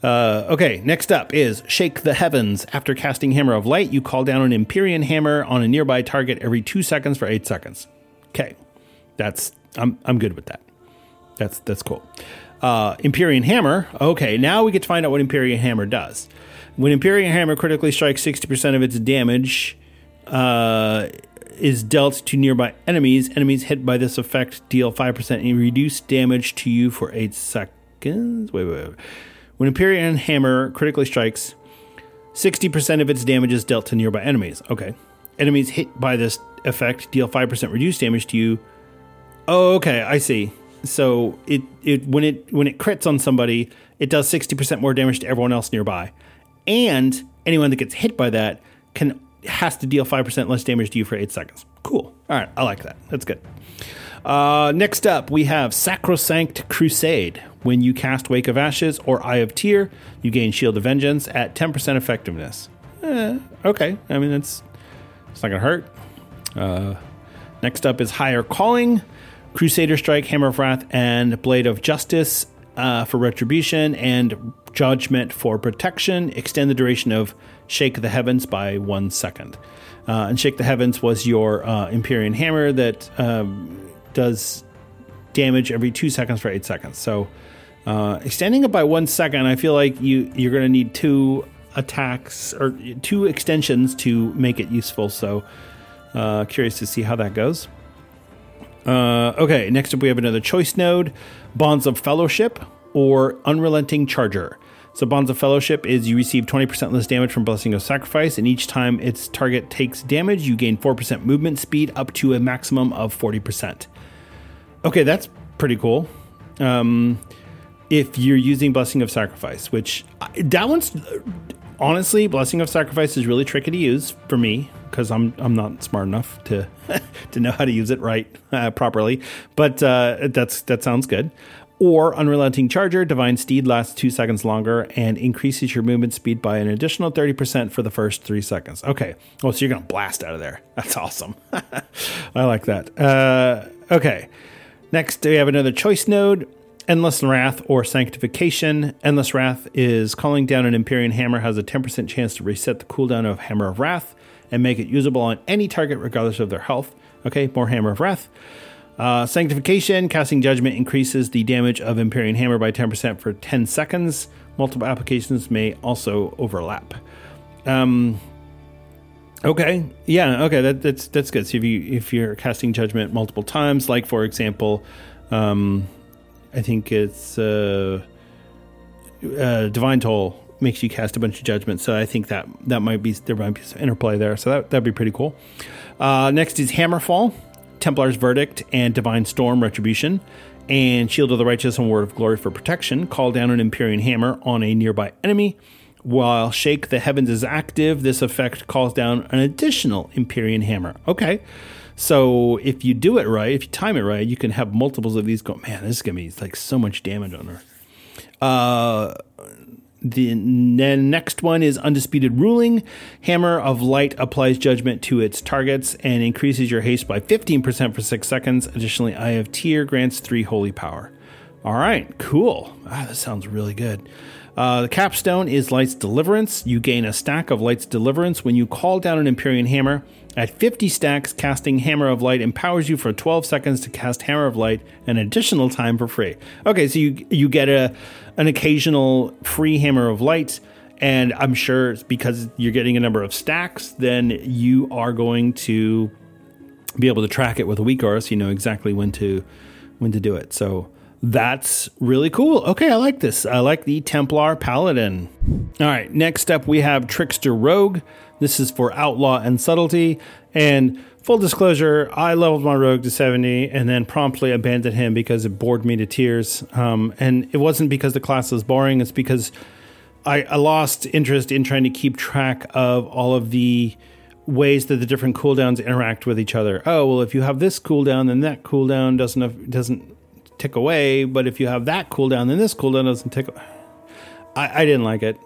Okay, next up is Shake the Heavens. After casting Hammer of Light, you call down an Empyrean hammer on a nearby target every 2 seconds for 8 seconds. Okay, I'm good with that. That's cool. Empyrean Hammer. Okay, now we get to find out what Empyrean Hammer does. When Empyrean Hammer critically strikes, 60% of its damage is dealt to nearby enemies. Enemies hit by this effect deal 5% and reduce damage to you for 8 seconds. Wait. When Empyrean Hammer critically strikes, 60% of its damage is dealt to nearby enemies. Okay. Enemies hit by this effect deal 5% reduced damage to you. Oh, okay, I see. So when it crits on somebody, it does 60% more damage to everyone else nearby, and anyone that gets hit by that has to deal 5% less damage to you for 8 seconds. Cool. All right, I like that. That's good. Next up, we have Sacrosanct Crusade. When you cast Wake of Ashes or Eye of Tear, you gain Shield of Vengeance at 10% effectiveness. Okay, I mean it's not gonna hurt. Next up is Higher Calling. Crusader Strike, Hammer of Wrath, and Blade of Justice for retribution, and Judgment for protection. Extend the duration of Shake the Heavens by 1 second. And Shake the Heavens was your Empyrean Hammer that does damage every 2 seconds for 8 seconds. So extending it by 1 second, I feel like you're going to need 2 attacks or 2 extensions to make it useful. So curious to see how that goes. Okay, next up we have another choice node, Bonds of Fellowship or Unrelenting Charger. So Bonds of Fellowship is you receive 20% less damage from Blessing of Sacrifice, and each time its target takes damage, you gain 4% movement speed up to a maximum of 40%. Okay, that's pretty cool. If you're using Blessing of Sacrifice, which that one's... Honestly, Blessing of Sacrifice is really tricky to use for me because I'm not smart enough to know how to use it right properly. But that sounds good. Or Unrelenting Charger, Divine Steed lasts 2 seconds longer and increases your movement speed by an additional 30% for the first 3 seconds. Okay. Oh, so you're going to blast out of there. That's awesome. I like that. Okay. Next, we have another choice node. Endless Wrath or Sanctification. Endless Wrath is calling down an Empyrean Hammer, has a 10% chance to reset the cooldown of Hammer of Wrath and make it usable on any target regardless of their health. Okay, more Hammer of Wrath. Sanctification, casting Judgment increases the damage of Empyrean Hammer by 10% for 10 seconds. Multiple applications may also overlap. That's good. So if you're casting judgment multiple times, like for example, I think it's Divine Toll makes you cast a bunch of judgments. So I think there might be some interplay there. So that'd be pretty cool. Next is Hammerfall, Templar's Verdict, and Divine Storm Retribution, and Shield of the Righteous and Word of Glory for protection. Call down an Empyrean Hammer on a nearby enemy. While Shake the Heavens is active, this effect calls down an additional Empyrean Hammer. Okay, so if you do it right, if you time it right, you can have multiples of these go, man, this is going to be like so much damage on her. The next one is Undisputed Ruling. Hammer of Light applies judgment to its targets and increases your haste by 15% for 6 seconds. Additionally, Eye of Tyr grants 3 holy power. All right, cool. That sounds really good. The capstone is Light's Deliverance. You gain a stack of Light's Deliverance when you call down an Empyrean Hammer. At 50 stacks, casting Hammer of Light empowers you for 12 seconds to cast Hammer of Light an additional time for free. Okay, so you get an occasional free Hammer of Light, and I'm sure it's because you're getting a number of stacks, then you are going to be able to track it with a weak aura, so you know exactly when to do it. So that's really cool. Okay, I like this. I like the Templar Paladin. All right, next up we have Trickster Rogue. This is for Outlaw and Subtlety. And full disclosure, I leveled my Rogue to 70 and then promptly abandoned him because it bored me to tears. And it wasn't because the class was boring. It's because I lost interest in trying to keep track of all of the ways that the different cooldowns interact with each other. Oh, well, if you have this cooldown, then that cooldown doesn't tick away, but if you have that cooldown, then this cooldown doesn't tick away. I didn't like it.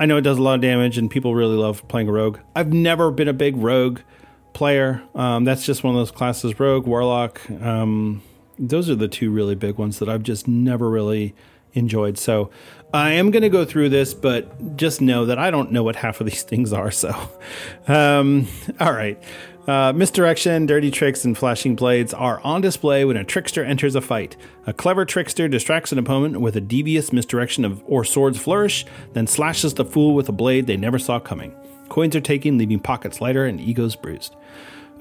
I know it does a lot of damage, and people really love playing a rogue. I've never been a big rogue player. That's just one of those classes, rogue, warlock. Those are the two really big ones that I've just never really enjoyed. So I am going to go through this, but just know that I don't know what half of these things are. So, all right. Misdirection, dirty tricks, and flashing blades are on display when a trickster enters a fight. A clever trickster distracts an opponent with a devious misdirection or sword's flourish, then slashes the fool with a blade they never saw coming. Coins are taken, leaving pockets lighter and egos bruised.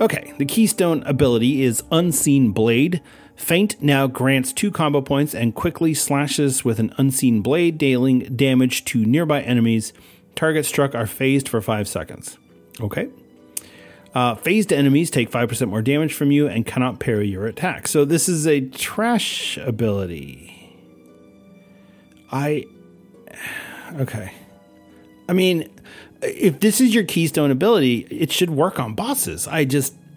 Okay, the Keystone ability is Unseen Blade. Feint now grants 2 combo points and quickly slashes with an unseen blade, dealing damage to nearby enemies. Targets struck are phased for 5 seconds. Okay. Phased enemies take 5% more damage from you and cannot parry your attack. So this is a trash ability. Okay. I mean, if this is your keystone ability, it should work on bosses. Okay.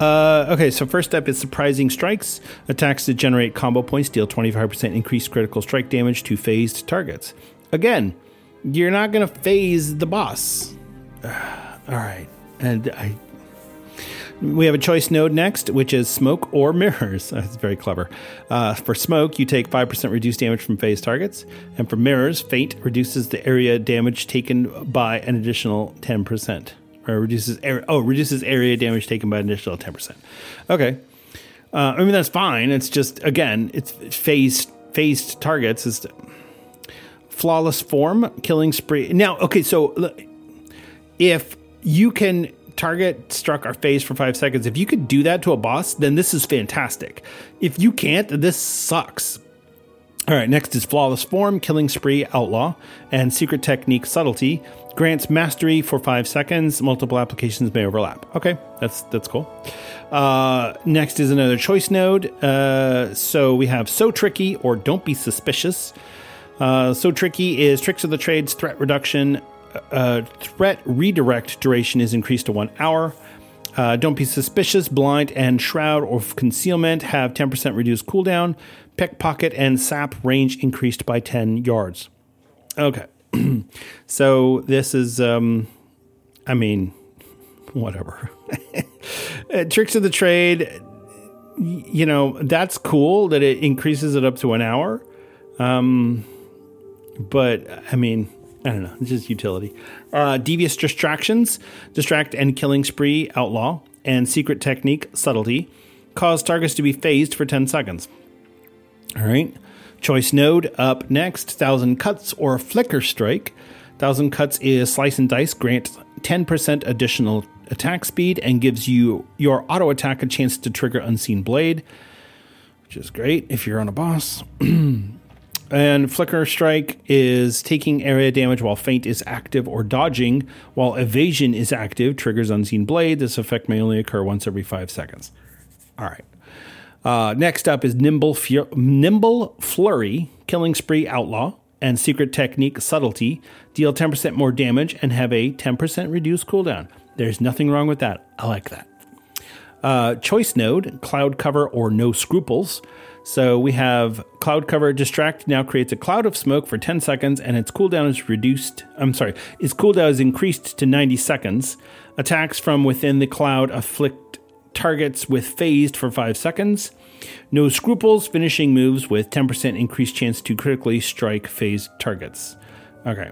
So first up is Surprising Strikes. Attacks that generate combo points deal 25% increased critical strike damage to phased targets. Again, you're not going to phase the boss. All right. We have a choice node next, which is Smoke or Mirrors. That's very clever. For Smoke, you take 5% reduced damage from phase targets. And for Mirrors, Feint reduces the area damage taken by an additional 10%. Or reduces area damage taken by an additional 10%. Okay. I mean, that's fine. It's just, again, it's phased targets. Is Flawless Form, Killing Spree. Now, okay, so if you can target struck or phase for 5 seconds. If you could do that to a boss, then this is fantastic. If you can't, this sucks. All right, next is Flawless Form, Killing Spree, Outlaw, and Secret Technique, Subtlety. Grants mastery for 5 seconds. Multiple applications may overlap. Okay, that's cool. Next is another choice node. So we have So Tricky or Don't Be Suspicious. So Tricky is Tricks of the Trade's threat reduction. Threat redirect duration is increased to 1 hour. Don't Be Suspicious, Blind, and Shroud or Concealment have 10% reduced cooldown. Pickpocket and Sap range increased by 10 yards. Okay. So this is, whatever. Tricks of the Trade, that's cool that it increases it up to 1 hour. I don't know. It's just utility. Devious Distractions, Distract and Killing Spree, Outlaw, and Secret Technique, Subtlety. Cause targets to be phased for 10 seconds. All right. Choice node up next, 1,000 Cuts or Flicker Strike. 1,000 Cuts is Slice and Dice, grants 10% additional attack speed and gives you your auto attack a chance to trigger Unseen Blade, which is great if you're on a boss. And Flicker Strike is taking area damage while Feint is active or dodging. While Evasion is active, triggers Unseen Blade. This effect may only occur once every 5 seconds. All right. Next up is Nimble Flurry, Killing Spree Outlaw, and Secret Technique Subtlety. Deal 10% more damage and have a 10% reduced cooldown. There's nothing wrong with that. I like that. Choice node, Cloud Cover or No Scruples. So we have Cloud Cover. Distract now creates a cloud of smoke for 10 seconds, and its cooldown is reduced. Its cooldown is increased to 90 seconds. Attacks from within the cloud afflict targets with phased for 5 seconds. No Scruples, finishing moves with 10% increased chance to critically strike phased targets. Okay.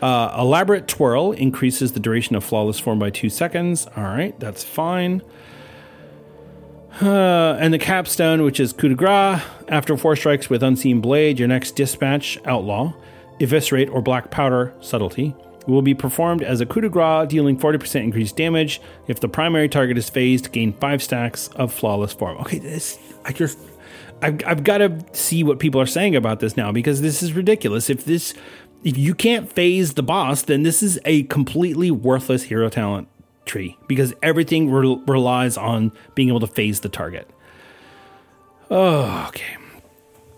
Elaborate Twirl increases the duration of Flawless Form by 2 seconds. All right, that's fine. And the capstone, which is Coup de Grace. After 4 strikes with Unseen Blade, your next dispatch, Outlaw, Eviscerate, or Black Powder, Subtlety, will be performed as a Coup de Grace, dealing 40% increased damage. If the primary target is phased, gain 5 stacks of Flawless Form. Okay, I've got to see what people are saying about this now, because this is ridiculous. If you can't phase the boss, then this is a completely worthless hero talent tree, because everything relies on being able to phase the target. Oh, okay.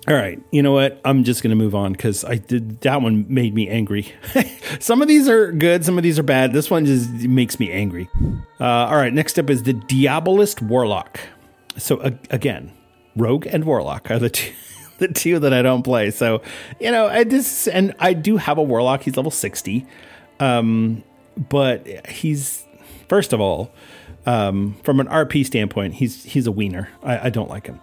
All right. You know what? I'm just going to move on because that one made me angry. Some of these are good. Some of these are bad. This one just makes me angry. All right. Next up is the Diabolist Warlock. So again, Rogue and Warlock are the two that I don't play. So, you know, I do have a Warlock. He's level 60. But he's, first of all, from an RP standpoint, he's a wiener. I don't like him.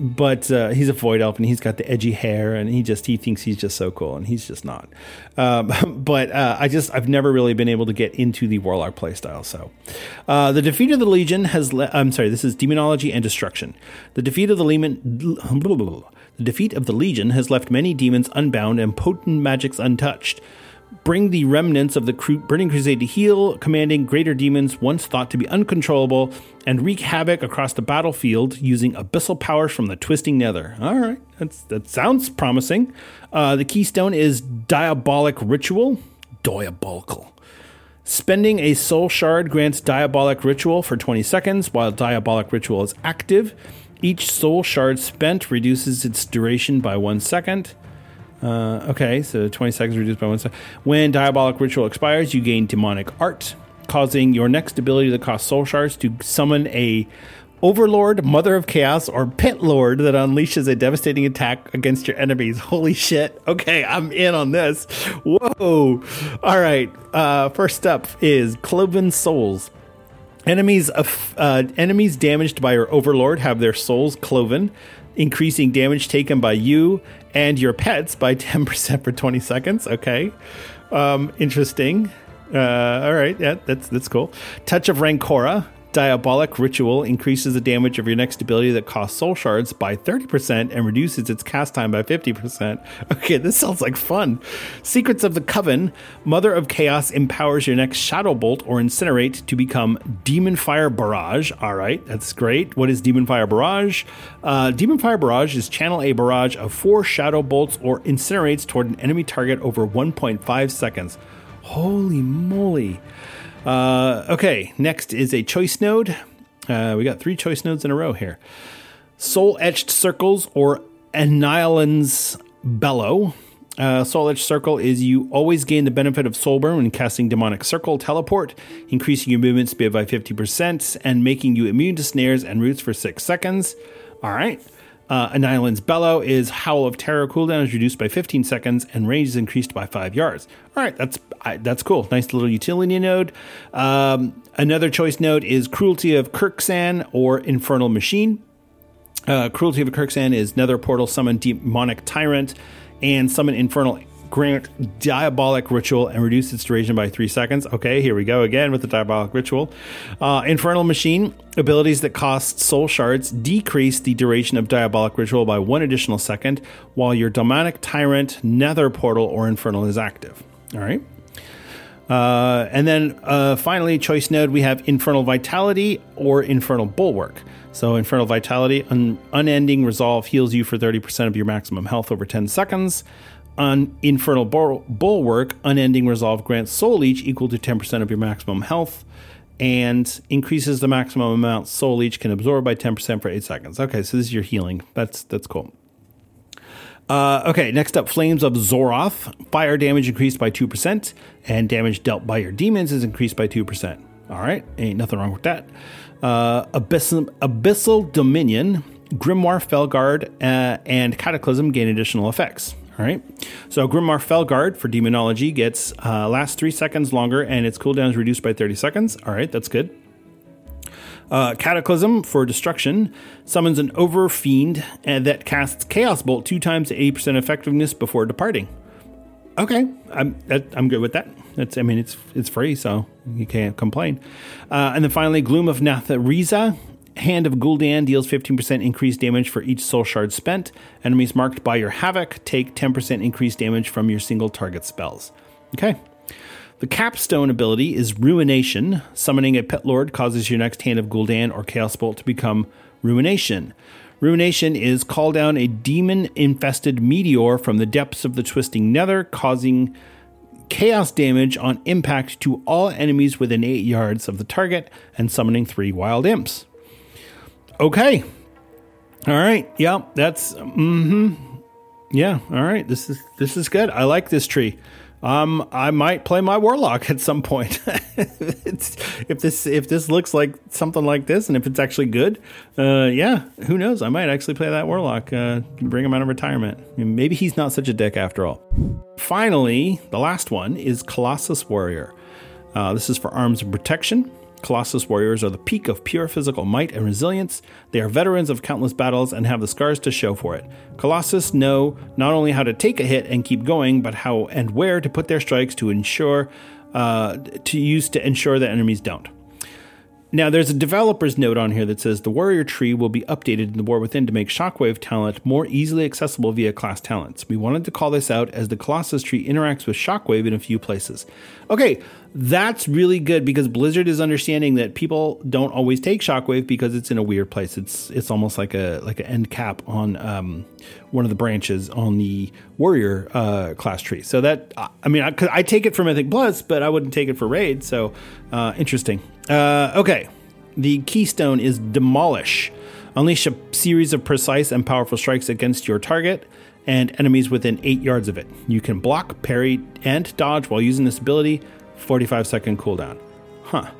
But he's a void elf, and he's got the edgy hair, and he thinks he's just so cool, and he's just not. But I've never really been able to get into the Warlock playstyle. So the defeat of the Legion this is Demonology and Destruction. The defeat of the Legion has left many demons unbound and potent magics untouched. Bring the remnants of the Burning Crusade to heal, commanding greater demons once thought to be uncontrollable, and wreak havoc across the battlefield using abyssal powers from the Twisting Nether. All right, that sounds promising. The keystone is Diabolic Ritual. Diabolical. Spending a soul shard grants Diabolic Ritual for 20 seconds while Diabolic Ritual is active. Each soul shard spent reduces its duration by 1 second. Okay, so 20 seconds reduced by 1 second. When Diabolic Ritual expires, you gain Demonic Art, causing your next ability to cost soul shards to summon a Overlord, Mother of Chaos, or Pit Lord that unleashes a devastating attack against your enemies. Holy shit. Okay, I'm in on this. Whoa. All right. First up is Cloven Souls. Enemies damaged by your Overlord have their souls cloven, increasing damage taken by you and your pets by 10% for 20 seconds. Okay. Interesting. All right. Yeah, that's cool. Touch of Rancora. Diabolic Ritual increases the damage of your next ability that costs soul shards by 30% and reduces its cast time by 50%. Okay, this sounds like fun. Secrets of the Coven. Mother of Chaos empowers your next Shadow Bolt or Incinerate to become Demon Fire Barrage. All right, that's great. What is Demon Fire Barrage? Demon Fire Barrage is channel a barrage of 4 Shadow Bolts or Incinerates toward an enemy target over 1.5 seconds. Holy moly. Okay, next is a choice node. We got 3 choice nodes in a row here. Soul-Etched Circles or Annihilon's Bellow. Soul-Etched Circle is you always gain the benefit of Soulburn when casting Demonic Circle Teleport, increasing your movement speed by 50% and making you immune to snares and roots for 6 seconds. All right. Annihilon's Bellow is Howl of Terror. Cooldown is reduced by 15 seconds and range is increased by 5 yards. All right, that's cool. Nice little utility node. Another choice node is Cruelty of Kirksan or Infernal Machine. Cruelty of Kirksan is Nether Portal, Summon Demonic Tyrant, and Summon Infernal grant Diabolic Ritual and reduce its duration by 3 seconds. Okay, here we go again with the Diabolic Ritual. Infernal Machine, abilities that cost soul shards decrease the duration of Diabolic Ritual by 1 additional second while your Demonic Tyrant, Nether Portal, or Infernal is active. All right. And then finally, choice node, we have Infernal Vitality or Infernal Bulwark. So Infernal Vitality, Unending Resolve heals you for 30% of your maximum health over 10 seconds. On Infernal Bulwark, Unending Resolve grants Soul Leech equal to 10% of your maximum health and increases the maximum amount Soul Leech can absorb by 10% for 8 seconds. Okay, so this is your healing. That's cool. Okay, next up, Flames of Zoroth. Fire damage increased by 2%, and damage dealt by your demons is increased by 2%. All right, ain't nothing wrong with that. Abyssal Dominion, Grimoire Felguard, and Cataclysm gain additional effects. All right, so Grimoire Felguard for Demonology gets lasts 3 seconds longer, and its cooldown is reduced by 30 seconds. All right, that's good. Cataclysm for Destruction summons an Overfiend that casts Chaos Bolt 2 times at 80% effectiveness before departing. Okay, I'm good with that. That's, I mean, it's free, so you can't complain. And then finally, Gloom of Nathariza, Hand of Gul'dan deals 15% increased damage for each soul shard spent. Enemies marked by your Havoc take 10% increased damage from your single target spells. Okay. The capstone ability is Ruination. Summoning a Pet Lord causes your next Hand of Gul'dan or Chaos Bolt to become Ruination. Ruination is call down a demon-infested meteor from the depths of the twisting nether, causing chaos damage on impact to all enemies within 8 yards of the target, and summoning 3 wild imps. Okay. All right. Yeah, that's... Yeah, all right. This is good. I like this tree. I might play my Warlock at some point. if this looks like something like this, and if it's actually good, yeah, who knows? I might actually play that Warlock, bring him out of retirement. Maybe he's not such a dick after all. Finally, the last one is Colossus Warrior. This is for Arms and Protection. Colossus Warriors are the peak of pure physical might and resilience. They are veterans of countless battles and have the scars to show for it. Colossus know not only how to take a hit and keep going, but how and where to put their strikes to ensure that enemies don't. Now, there's a developer's note on here that says the Warrior tree will be updated in The War Within to make Shockwave talent more easily accessible via class talents. We wanted to call this out as the Colossus tree interacts with Shockwave in a few places. Okay, that's really good because Blizzard is understanding that people don't always take Shockwave because it's in a weird place. It's almost like an end cap on one of the branches on the Warrior class tree. So that, I mean, I take it for Mythic Plus, but I wouldn't take it for Raid. So interesting. Okay, the keystone is Demolish. Unleash a series of precise and powerful strikes against your target and enemies within 8 yards of it. You can block, parry, and dodge while using this ability. 45-second cooldown. Huh.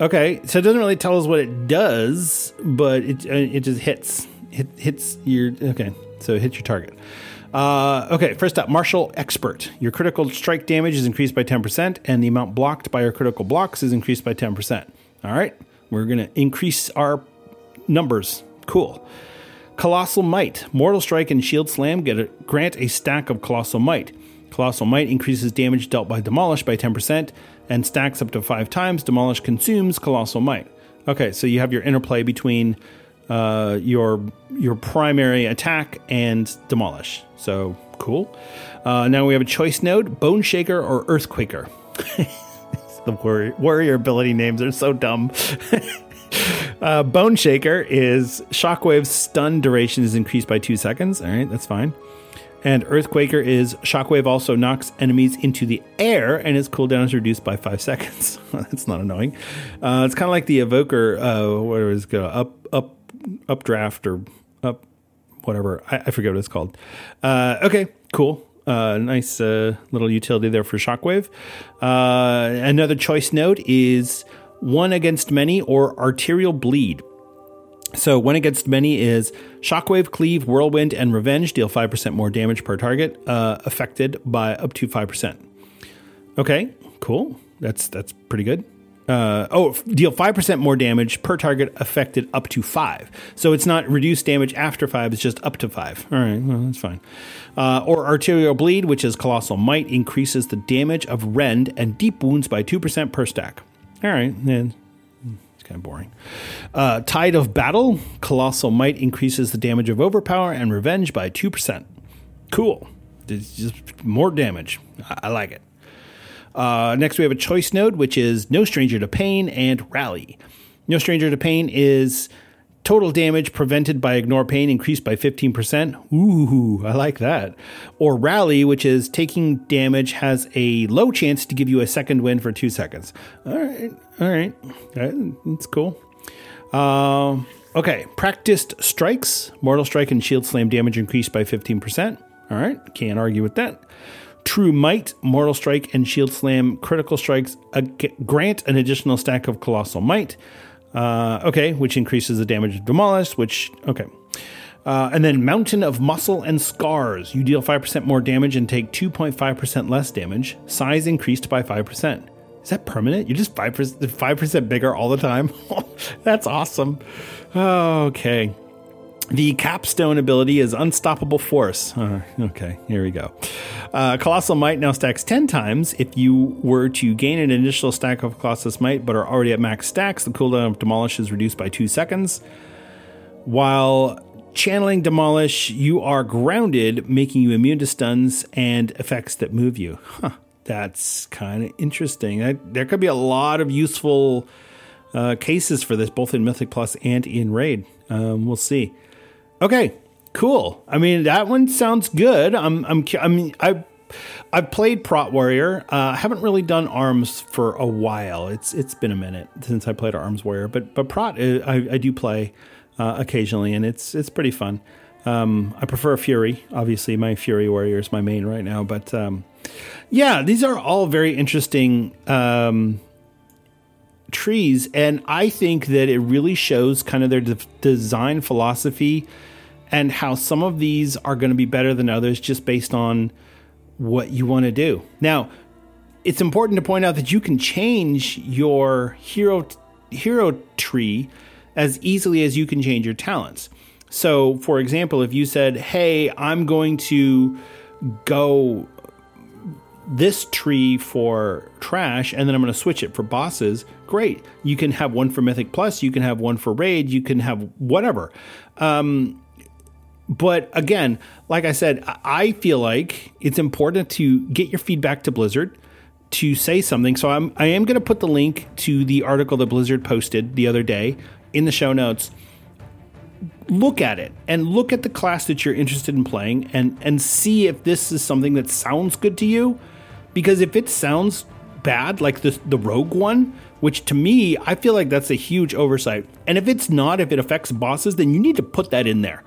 Okay, so it doesn't really tell us what it does, but it just hits. It hits your... Okay, so it hits your target. Okay, first up, Martial Expert. Your critical strike damage is increased by 10%, and the amount blocked by your critical blocks is increased by 10%. All right, we're going to increase our numbers. Cool. Colossal Might. Mortal Strike and Shield Slam grant a stack of Colossal Might. Colossal Might increases damage dealt by Demolish by 10% and stacks up to 5 times. Demolish consumes Colossal Might. Okay, so you have your interplay between... your primary attack and Demolish. So cool. Now we have a choice node, Bone Shaker or Earthquaker. The warrior ability names are so dumb. Bone Shaker is Shockwave's stun duration is increased by 2 seconds. All right, that's fine. And Earthquaker is Shockwave also knocks enemies into the air and its cooldown is reduced by 5 seconds. That's not annoying. It's kind of like the Evoker, where it's going updraft or up whatever. I forget what it's called. Okay, cool. Nice little utility there for Shockwave. Another choice node is One Against Many or Arterial Bleed. So One Against Many is Shockwave, Cleave, Whirlwind, and Revenge deal 5% more damage per target, affected by up to 5%. Okay, cool. That's pretty good. deal 5% more damage per target affected up to 5. So it's not reduced damage after 5, it's just up to 5. All right, well, that's fine. Or Arterial Bleed, which is Colossal Might, increases the damage of Rend and Deep Wounds by 2% per stack. All right, then. Kind of boring. Tide of Battle, Colossal Might increases the damage of Overpower and Revenge by 2%. Cool. It's just more damage. I like it. Next we have a choice node, which is No Stranger to Pain and Rally. No Stranger to Pain is total damage prevented by Ignore Pain increased by 15%. Ooh, I like that. Or Rally, which is taking damage has a low chance to give you a second wind for 2 seconds. All right. That's cool. Okay. Practiced Strikes. Mortal Strike and Shield Slam damage increased by 15%. All right. Can't argue with that. True Might, Mortal Strike and Shield Slam critical strikes grant an additional stack of Colossal Might. Okay, which increases the damage of Demolished, which, okay. And then Mountain of Muscle and Scars. You deal 5% more damage and take 2.5% less damage. Size increased by 5%. Is that permanent? You're just 5% bigger all the time? That's awesome. Okay. The Capstone ability is Unstoppable Force. Okay, here we go. Colossal Might now stacks 10 times. If you were to gain an initial stack of Colossus Might but are already at max stacks, the cooldown of Demolish is reduced by 2 seconds. While channeling Demolish, you are grounded, making you immune to stuns and effects that move you. Huh, that's kind of interesting. There could be a lot of useful cases for this, both in Mythic Plus and in Raid. We'll see. Okay, cool. I mean, that one sounds good. I mean, I've played Prot Warrior. I haven't really done Arms for a while. It's been a minute since I played Arms Warrior, but Prot I do play occasionally, and it's pretty fun. I prefer Fury. Obviously, my Fury Warrior is my main right now, but yeah, these are all very interesting trees, and I think that it really shows kind of their design philosophy. And how some of these are going to be better than others just based on what you want to do. Now, it's important to point out that you can change your hero tree as easily as you can change your talents. So, for example, if you said, hey, I'm going to go this tree for trash, and then I'm going to switch it for bosses, great. You can have one for Mythic Plus, you can have one for Raid, you can have whatever. But again, like I said, I feel like it's important to get your feedback to Blizzard to say something. So I am going to put the link to the article that Blizzard posted the other day in the show notes. Look at it and look at the class that you're interested in playing and see if this is something that sounds good to you. Because if it sounds bad, like the Rogue one, which to me, I feel like that's a huge oversight. And if it's not, if it affects bosses, then you need to put that in there.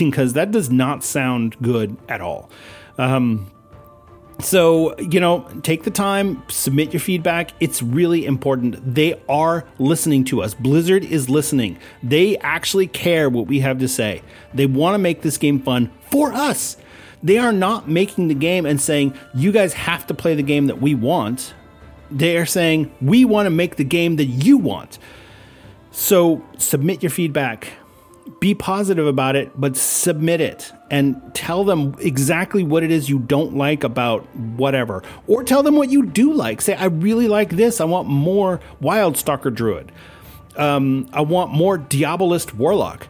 Because that does not sound good at all. So, you know, take the time, submit your feedback. It's really important. They are listening to us. Blizzard is listening. They actually care what we have to say. They want to make this game fun for us. They are not making the game and saying, you guys have to play the game that we want. They are saying, we want to make the game that you want. So submit your feedback. Be positive about it, but submit it and tell them exactly what it is you don't like about whatever. Or tell them what you do like. Say, I really like this. I want more Wildstalker Druid. I want more Diabolist Warlock.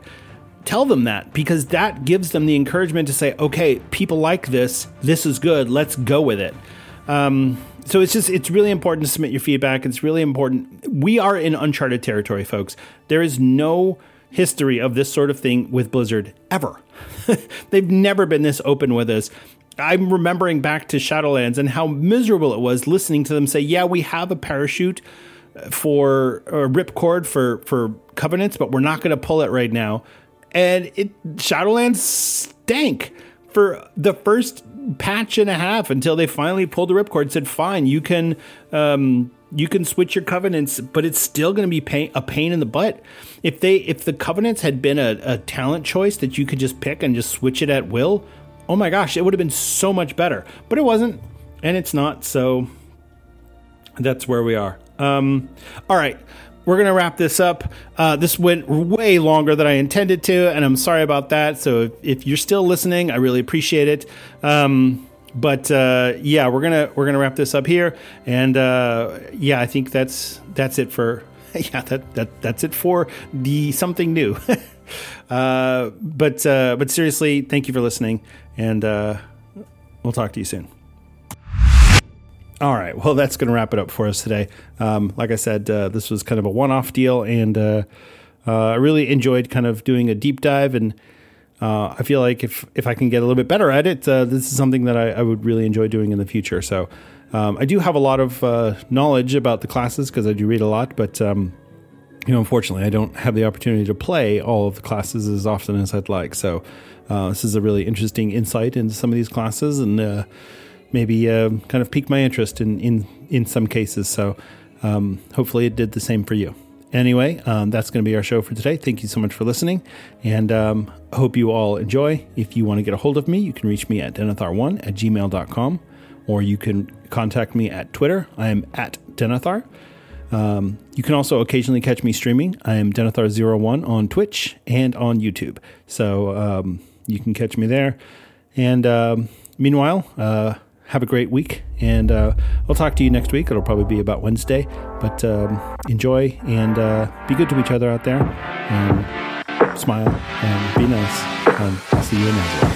Tell them that, because that gives them the encouragement to say, okay, people like this. This is good. Let's go with it. So it's really important to submit your feedback. It's really important. We are in uncharted territory, folks. There is no history of this sort of thing with Blizzard ever. They've never been this open with us. I'm remembering back to Shadowlands and how miserable it was listening to them say, yeah, we have a parachute for a ripcord for covenants, but we're not going to pull it right now. And Shadowlands stank for the first patch and a half until they finally pulled the ripcord and said, fine, you can switch your covenants, but it's still going to be a pain in the butt. If the covenants had been a talent choice that you could just pick and just switch it at will, oh my gosh, it would have been so much better. But it wasn't, and it's not, so that's where we are. All right. We're going to wrap this up. This went way longer than I intended to, and I'm sorry about that. So if you're still listening, I really appreciate it. But we're gonna wrap this up here, and I think that's it for that's it for the something new. But seriously, thank you for listening, and we'll talk to you soon. All right, well, that's going to wrap it up for us today. Like I said, this was kind of a one-off deal, and I really enjoyed kind of doing a deep dive, and I feel like if I can get a little bit better at it, this is something that I would really enjoy doing in the future. So I do have a lot of knowledge about the classes because I do read a lot, but unfortunately, I don't have the opportunity to play all of the classes as often as I'd like. So this is a really interesting insight into some of these classes, and maybe kind of piqued my interest in some cases. So hopefully it did the same for you. Anyway, that's going to be our show for today. Thank you so much for listening, and I hope you all enjoy. If you want to get a hold of me, you can reach me at denathar1@gmail.com, or you can contact me at Twitter. I am at Denathar. You can also occasionally catch me streaming. I am Denathar01 on Twitch and on YouTube. So you can catch me there. And meanwhile, have a great week, and I'll talk to you next week. It'll probably be about Wednesday, but enjoy, and be good to each other out there, and smile, and be nice, and I'll see you in Azeroth.